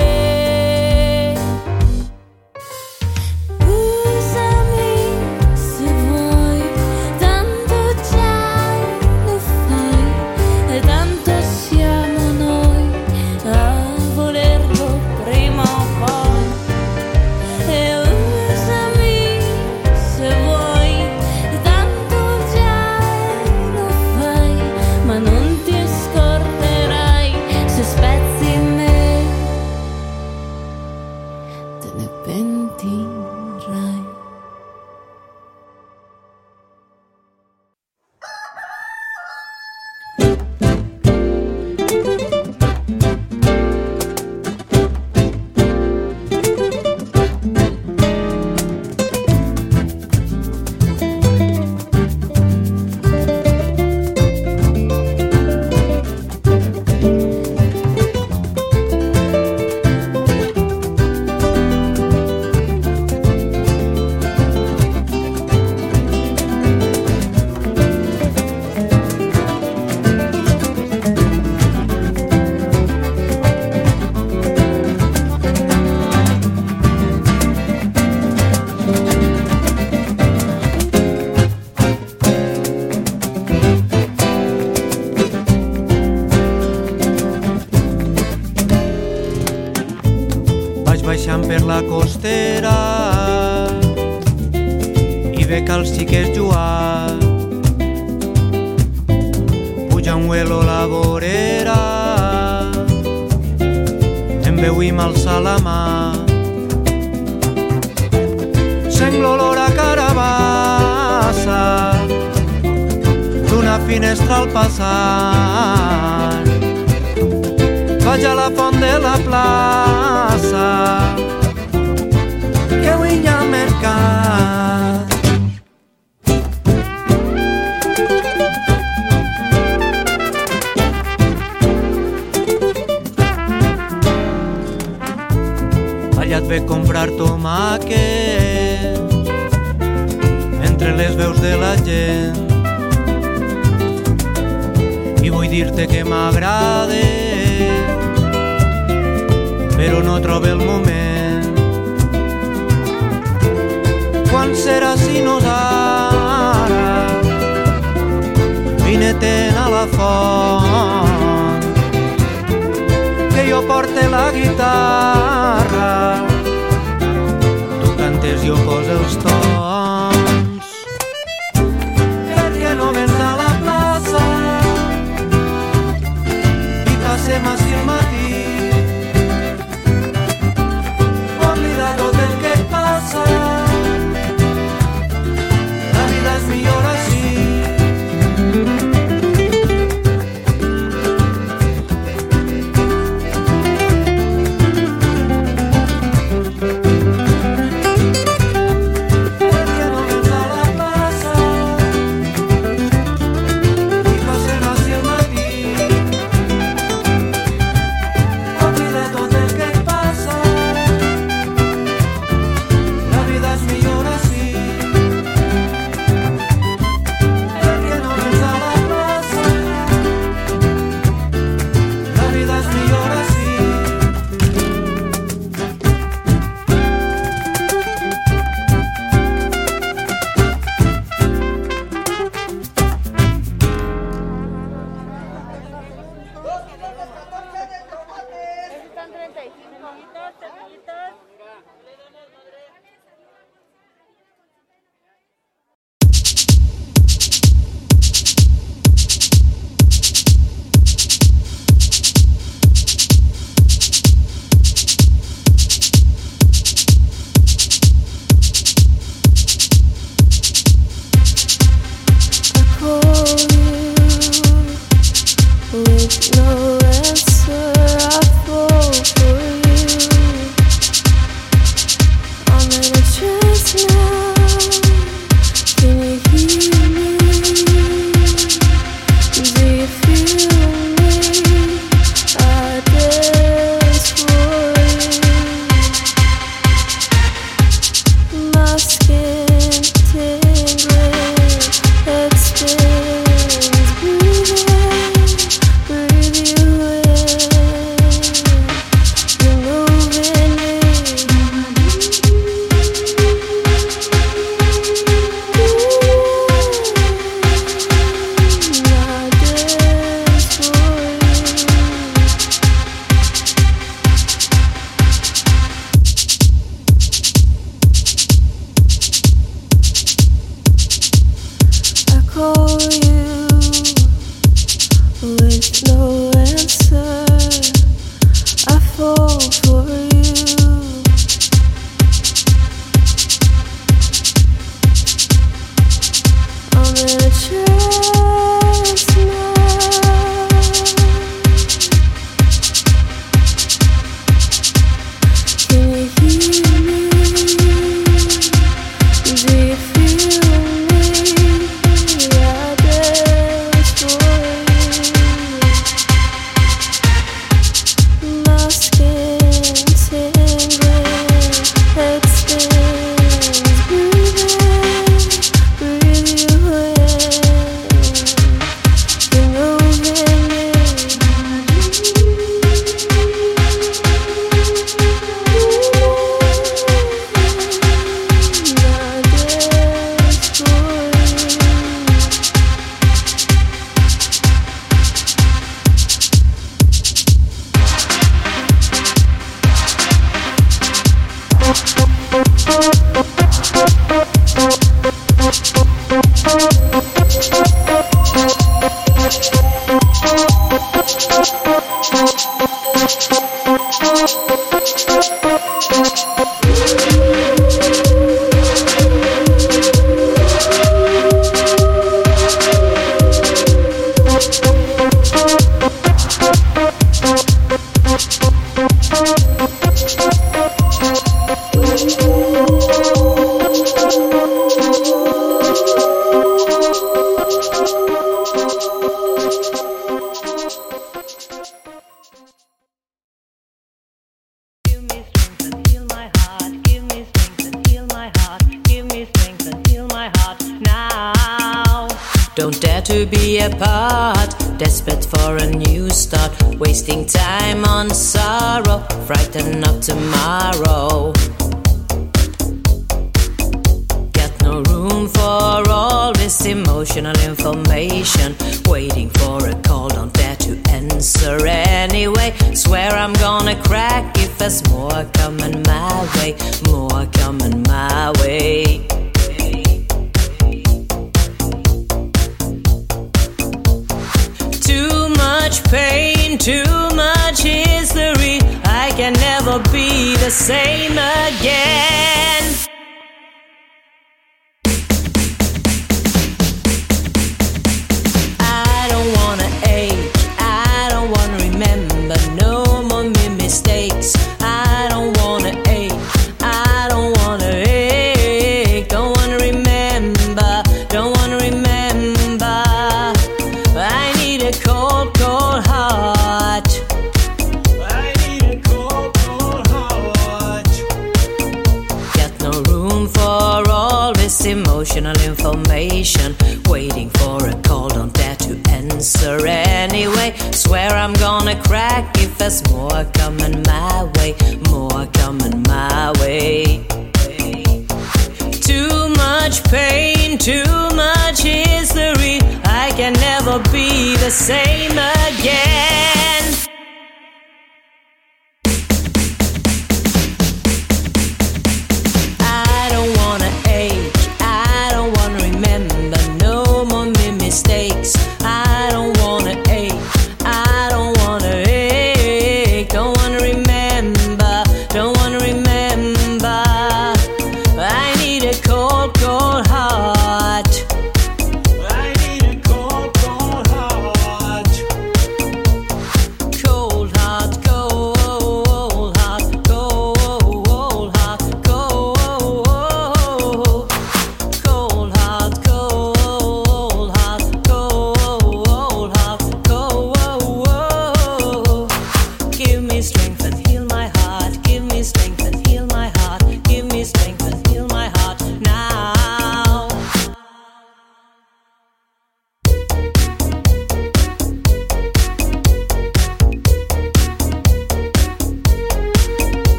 Per la costera i veig els xiquets jugar, puja un uelo a la vorera, em veu i m'alça la mà, sent l'olor a carabassa d'una finestra al passar. Vaig a la font de la plaça que avui hi ha mercat. Allà et ve comprar tomàquet entre les veus de la gent, i vull dir-te que m'agrada però no trobo el moment. Quan serà si no és ara? Vine-te'n a la font que jo porte la guitarra, tu cantes, jo poso els tons.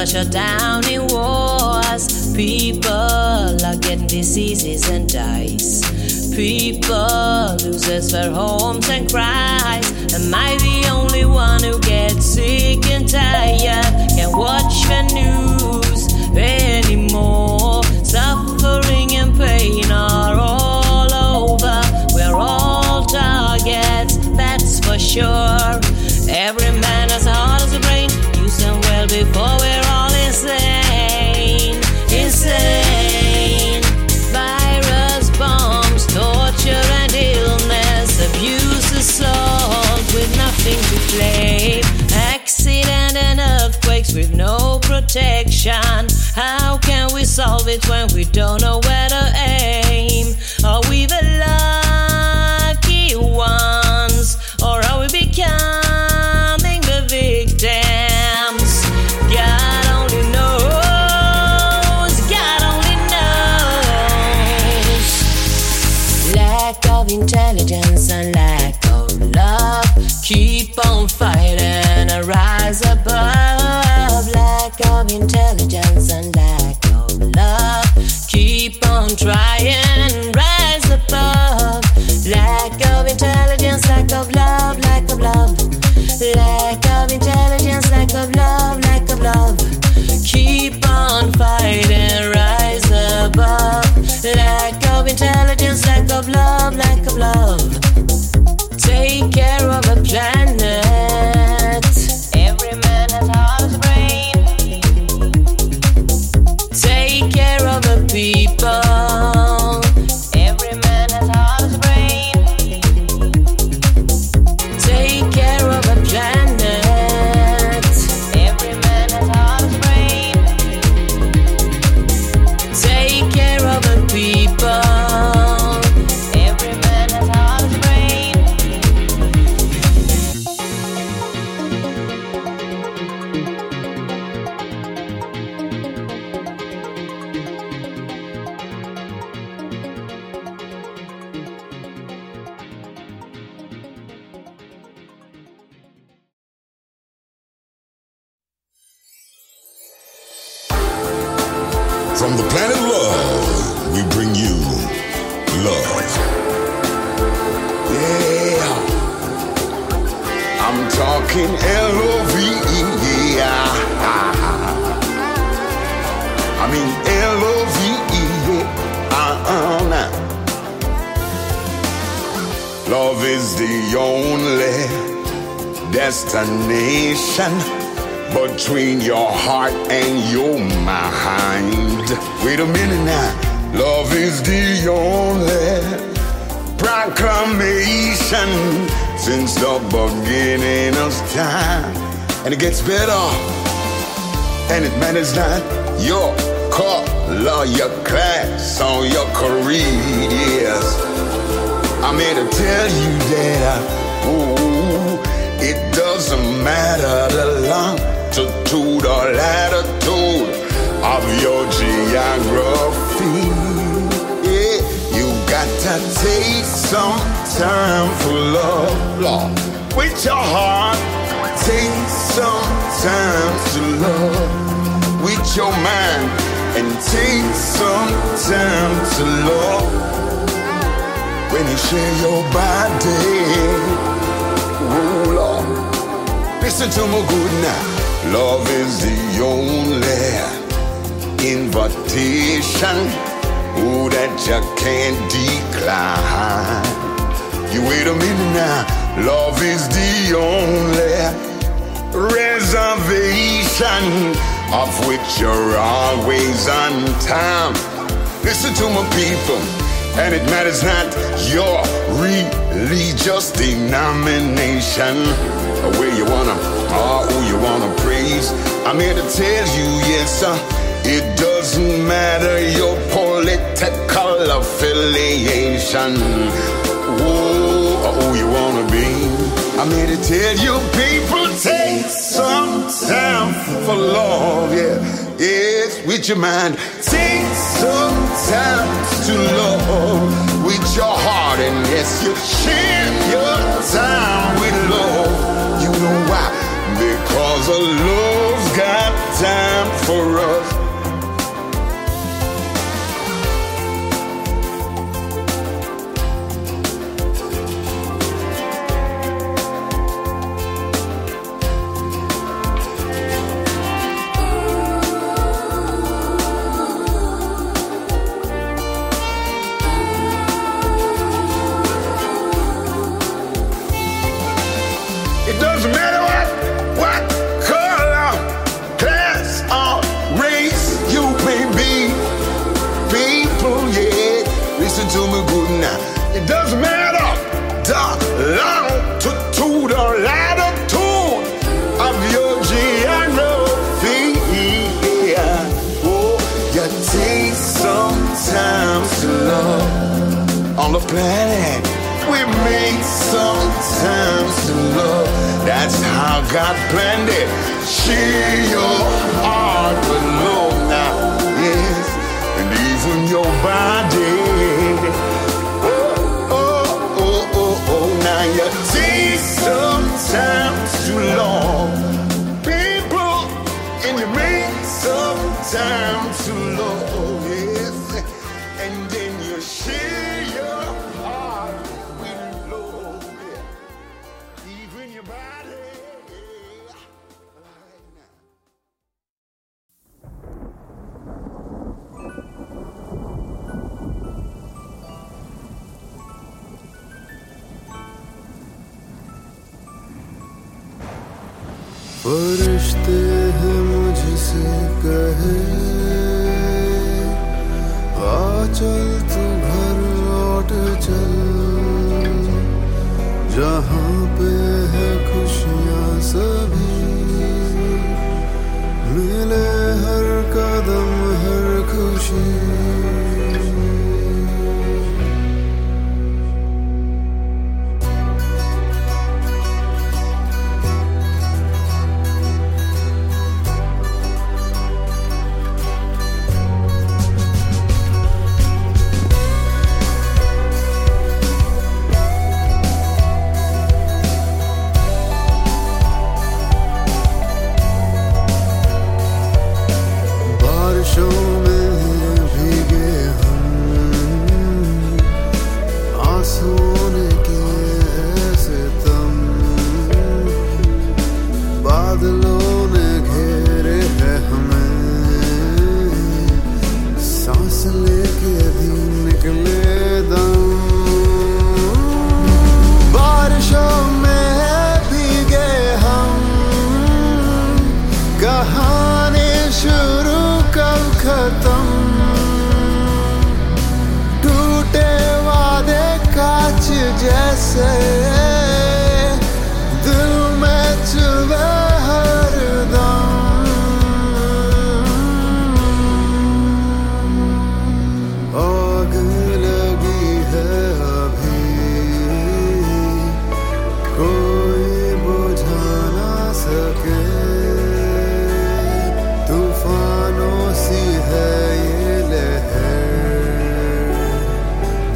let you down in wars. People are getting diseases and dies. People lose their homes and cries. Am I the only one who gets sick and tired? Can't watch the news anymore. Suffering and pain are all over. We're all targets, that's for sure. Every man has a heart as a brain. Use them well before we're all insane. Insane. Virus, bombs, torture and illness. Abuse, assault with nothing to claim. Accident and earthquakes with no protection. How can we solve it when we don't know where to aim? Are we the lucky ones? Or are we become intelligence and lack of love? Keep on fighting and rise above. Lack of intelligence and lack of love. Keep on trying and rise above. Lack of intelligence, lack of love, lack of love. Lack of intelligence, lack of love, lack of love. Keep on fighting, rise above. Lack of intelligence, lack of love, lack of love. Take care of the planet. Every man has heart and brain. Take care of the people. Every man has heart and brain. Take care of the planet. Every man has heart and brain. Take care of the people. From the planet Love, we bring you love. Yeah, I'm talking L-O-V-E, yeah. I mean L-O-V-E, yeah. Love is the only destination between your heart and your mind. Wait a minute now. Love is the only proclamation since the beginning of time. And it gets better. And it matters not your color, your class, or your career. Yes. I'm here to tell you that ooh, it doesn't matter the long altitude or latitude of your geography. Yeah, you got to take some time for love, love. With your heart, take some time to love. With your mind, and take some time to love. When you share your body, oh Lord, listen to me good now. Love is the only invitation, oh, that you can't decline. You wait a minute now. Love is the only reservation of which you're always on time. Listen to my people, and it matters not your religious denomination. Where you wanna, or who you wanna praise. I'm here to tell you, yes, sir, it doesn't matter your political affiliation. Whoa, who you wanna be. I'm here to tell you, people, take some time for love, yeah. Yes, with your mind, take some time to love. With your heart, and yes, you share your time with love. Why? Because a love's got time for us. Planet. We meet sometimes to love. That's how God planned it. Sheer your heart alone now, yes, and even your body. Oh, oh, oh, oh, oh. Now you see sometimes to love people, and you meet sometimes to love, yes, and then you share. फरिश्ते हैं मुझसे कहे आ चल तू घर लौट चल जहाँ पे है खुशियाँ सभी मिले हर कदम हर खुशी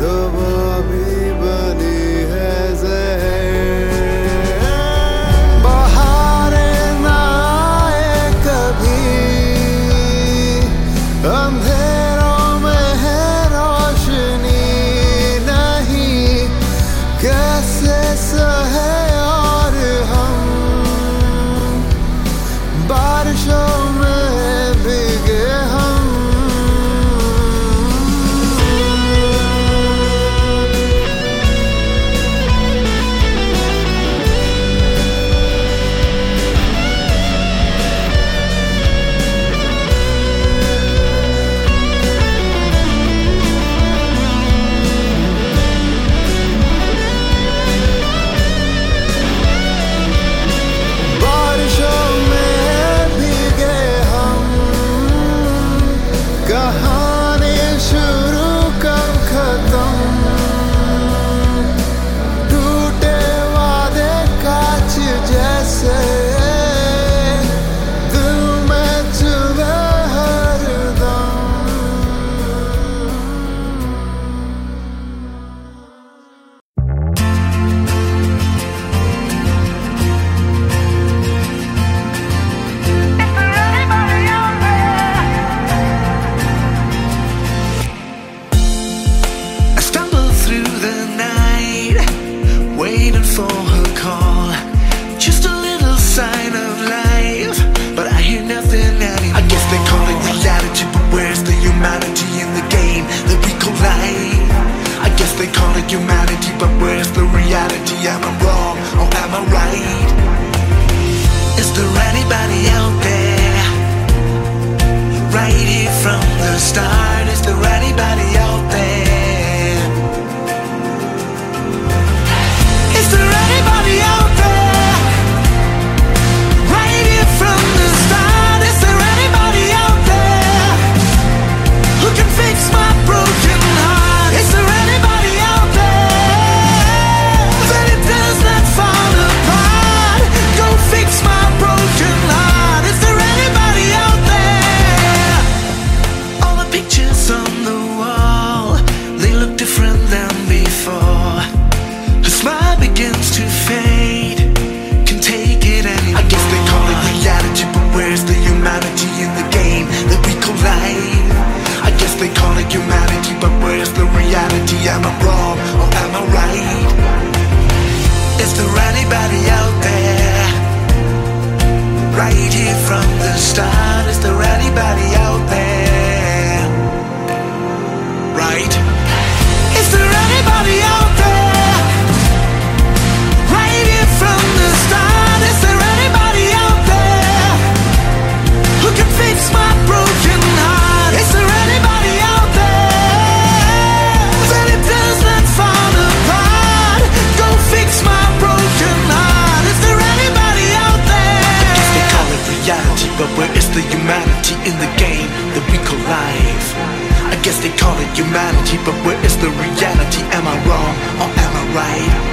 Baby, buddy, has a to start. Is there anybody out there? Is there anybody out there? Right here from the start. Is there anybody out there who can fix my broken heart? Is there anybody out there that it does not fall apart? Go fix my broken heart. They call it humanity, but where's the reality? Am I wrong or am I right? Is there anybody out there? Right here from the start. Is there anybody out there? Right? Is there anybody out there? Right here from the start. Is there anybody out there who can fix my broken heart? Is there anybody? But where is the humanity in the game that we call life? I guess they call it humanity, but where is the reality? Am I wrong or am I right?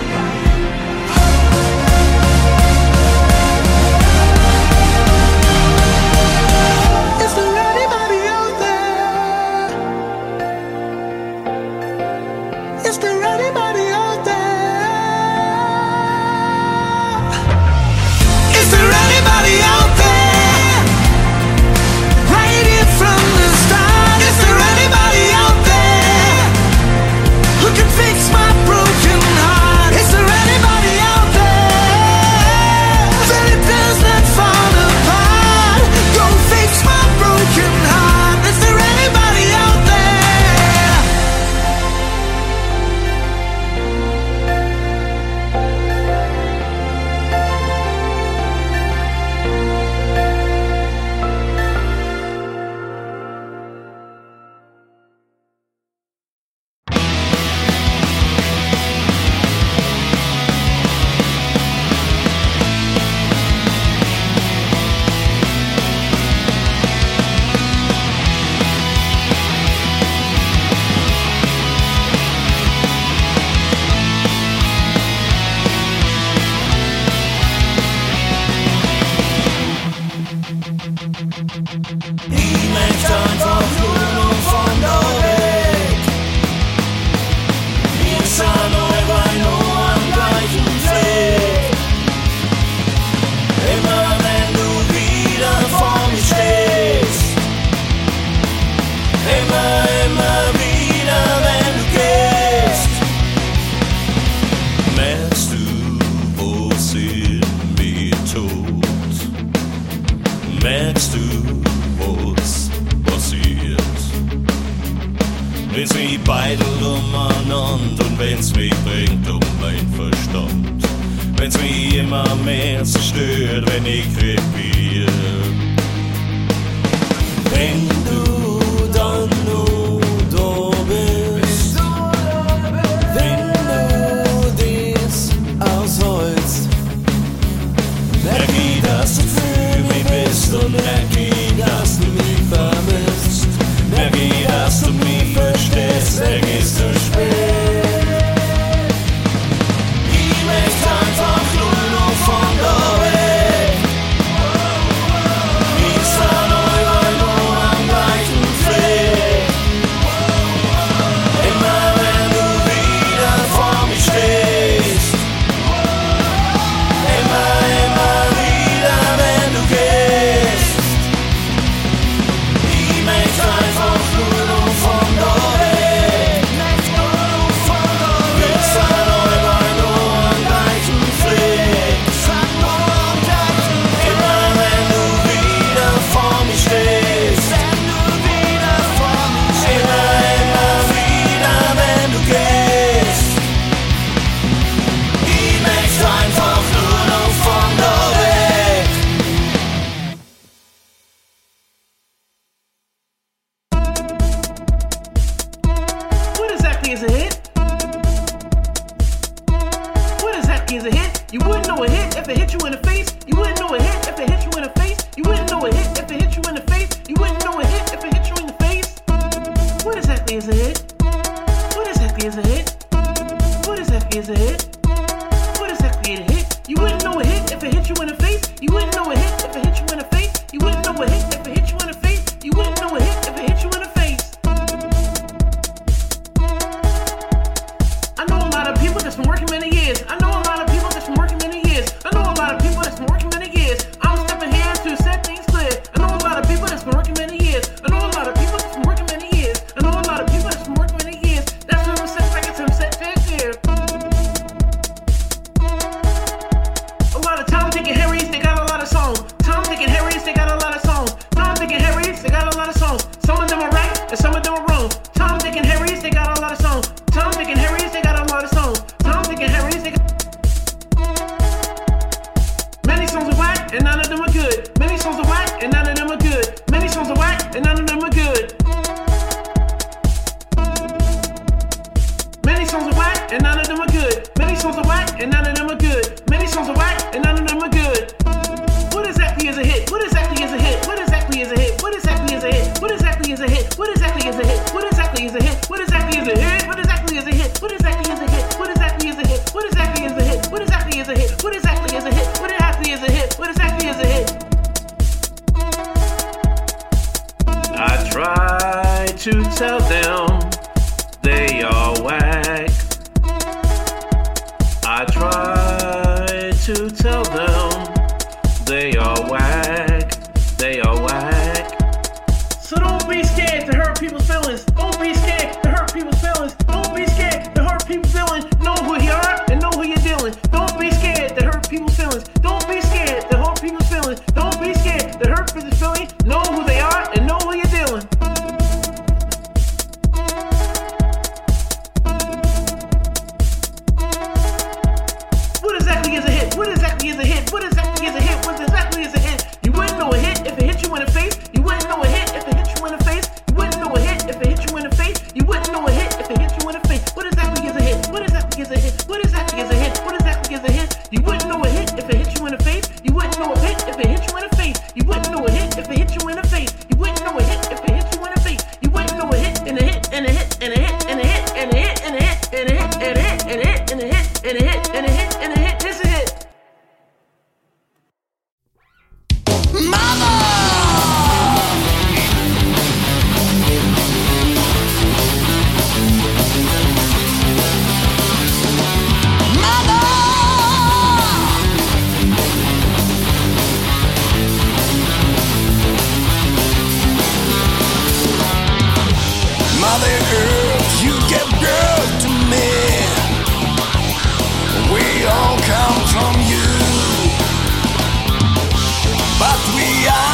hit you in the face, you wouldn't know it hit. If it hit you in the face, you wouldn't know it hit. If it hit you in the face, you wouldn't know it hit. If it hit you in the face, what exactly is a hit? What exactly is a hit? What exactly is a hit? What exactly is a hit? You wouldn't know it hit. If it hit you in the face, you wouldn't know it hit. If it hit you in the face, you wouldn't know it hit. If it hit you in the face, you wouldn't know it hit. If it hit you in the face, I know a lot of people that's been working many years. I know a lot of people that's been working many years. I know a lot of people that's been working many years. I'm stepping here to set things clear. I know a lot of people that's been working many years. I know a lot of people that's been working many years. I know a lot of people that's been working many years. That's what I'm saying. Like it's him set fair clear. A lot of Tom, Dick, and Harry's, they got a lot of songs. Tom, Dick, and Harry's, they got a lot of songs. Tom, Dick, and Harry's, they got a lot of songs. Some of them are right and some of them are wrong. Tom, Dick, and Harry's, they got a lot of songs. Tom, Dick, and Harry's, they got a lot of songs. Tom, Dick, and Harry's, they got many songs are whack and none of them are good. Many songs are whack and none of them are good. Many songs are whack and none of them are good. Many songs are whack and none of them are good. Many songs are whack and none of them are good. Many songs are whack and none of them are good. What exactly is a hit? What exactly is a hit? What exactly is a hit? What exactly is a hit? What exactly is a hit? What exactly is a hit? What exactly is a hit? What exactly is a hit? What exactly is a hit? What exactly is a hit? What exactly is a hit? What exactly is a hit? What exactly is a hit? What exactly is a hit? What exactly is a hit? What exactly is a hit? I try to tell them they are whack. I try to tell them they are whack. They are whack. So don't be scared to hurt people's feelings. Don't be scared to hurt people's feelings. Don't be scared to hurt people's feelings. Know who you are and know who you're dealing. Don't be scared to hurt people's feelings. Don't be scared to hurt people's feelings. Don't be scared to hurt people's feelings. Know who they are and know who you're dealing. What exactly is a hit? What exactly is a hit? What exactly is a hit? You wouldn't know a hit if it hit you in the face. You wouldn't know a hit if it hit you in the face. You wouldn't know a hit if it hit you in the face. You wouldn't know a hit if it hit you in the face. What exactly is a hit? What exactly is a hit? What exactly is a hit? What exactly is a hit? You wouldn't know a hit if it hit you in the face. You wouldn't know a hit if it hit you in the face. You wouldn't know a hit if it hit you in the face. You wouldn't know a hit if it hit you in the face. You wouldn't know a hit and a hit and a hit and a hit and a hit and a hit and a hit and a hit and a hit and a hit and a hit and a hit and a hit and a hit. This is it. Come from you, but we are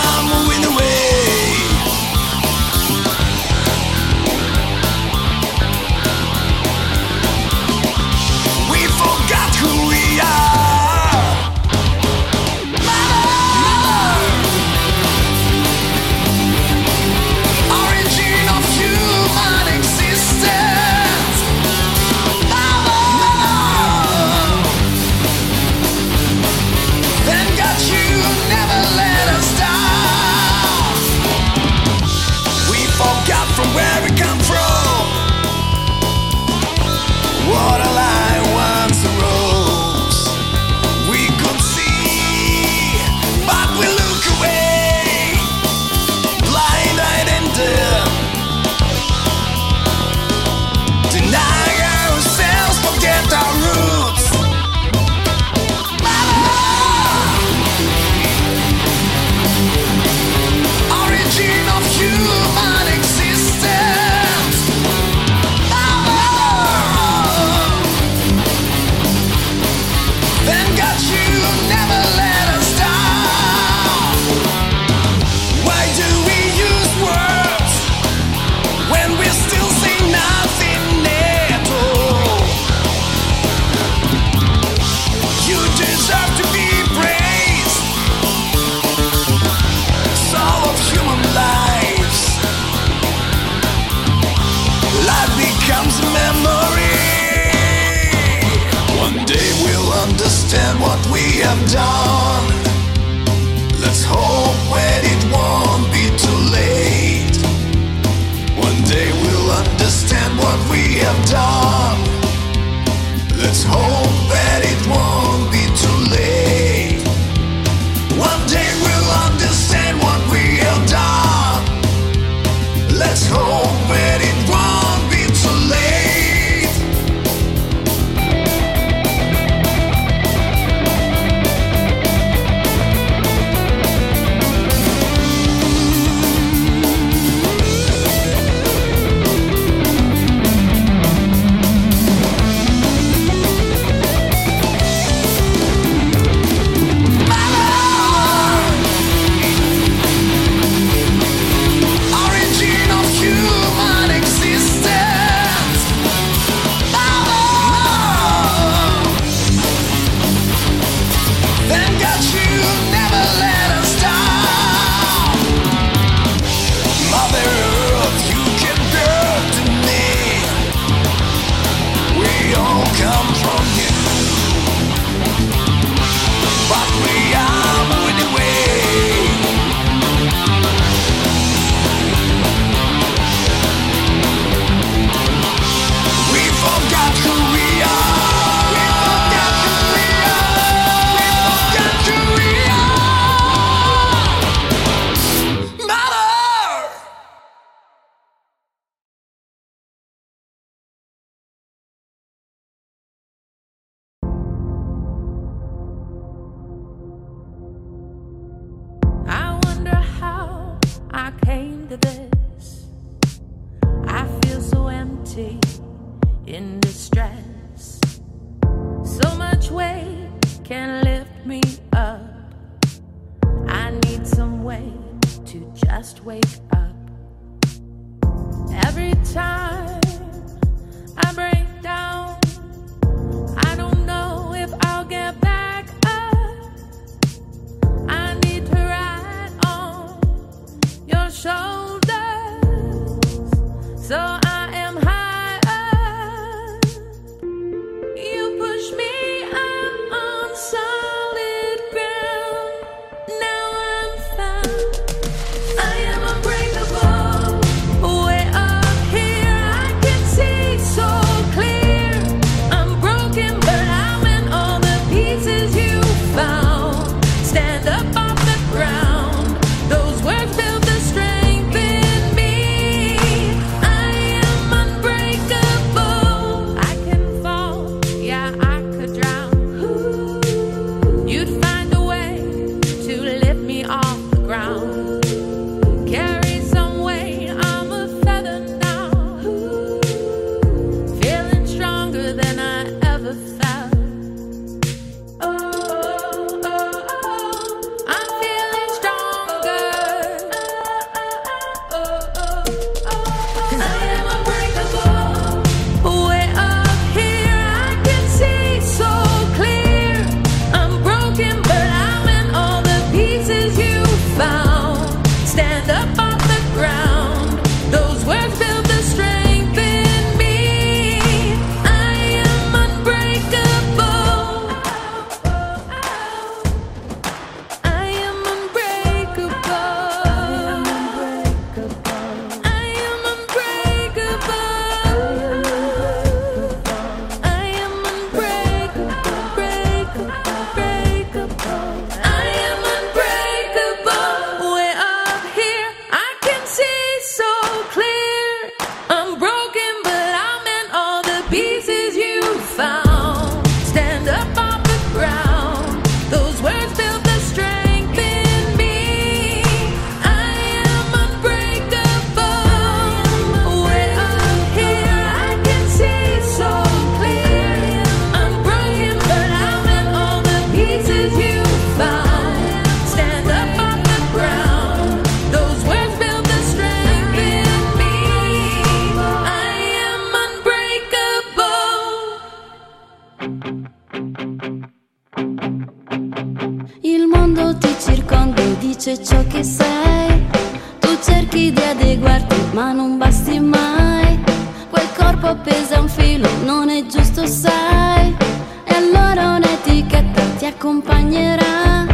Ti accompagnerà,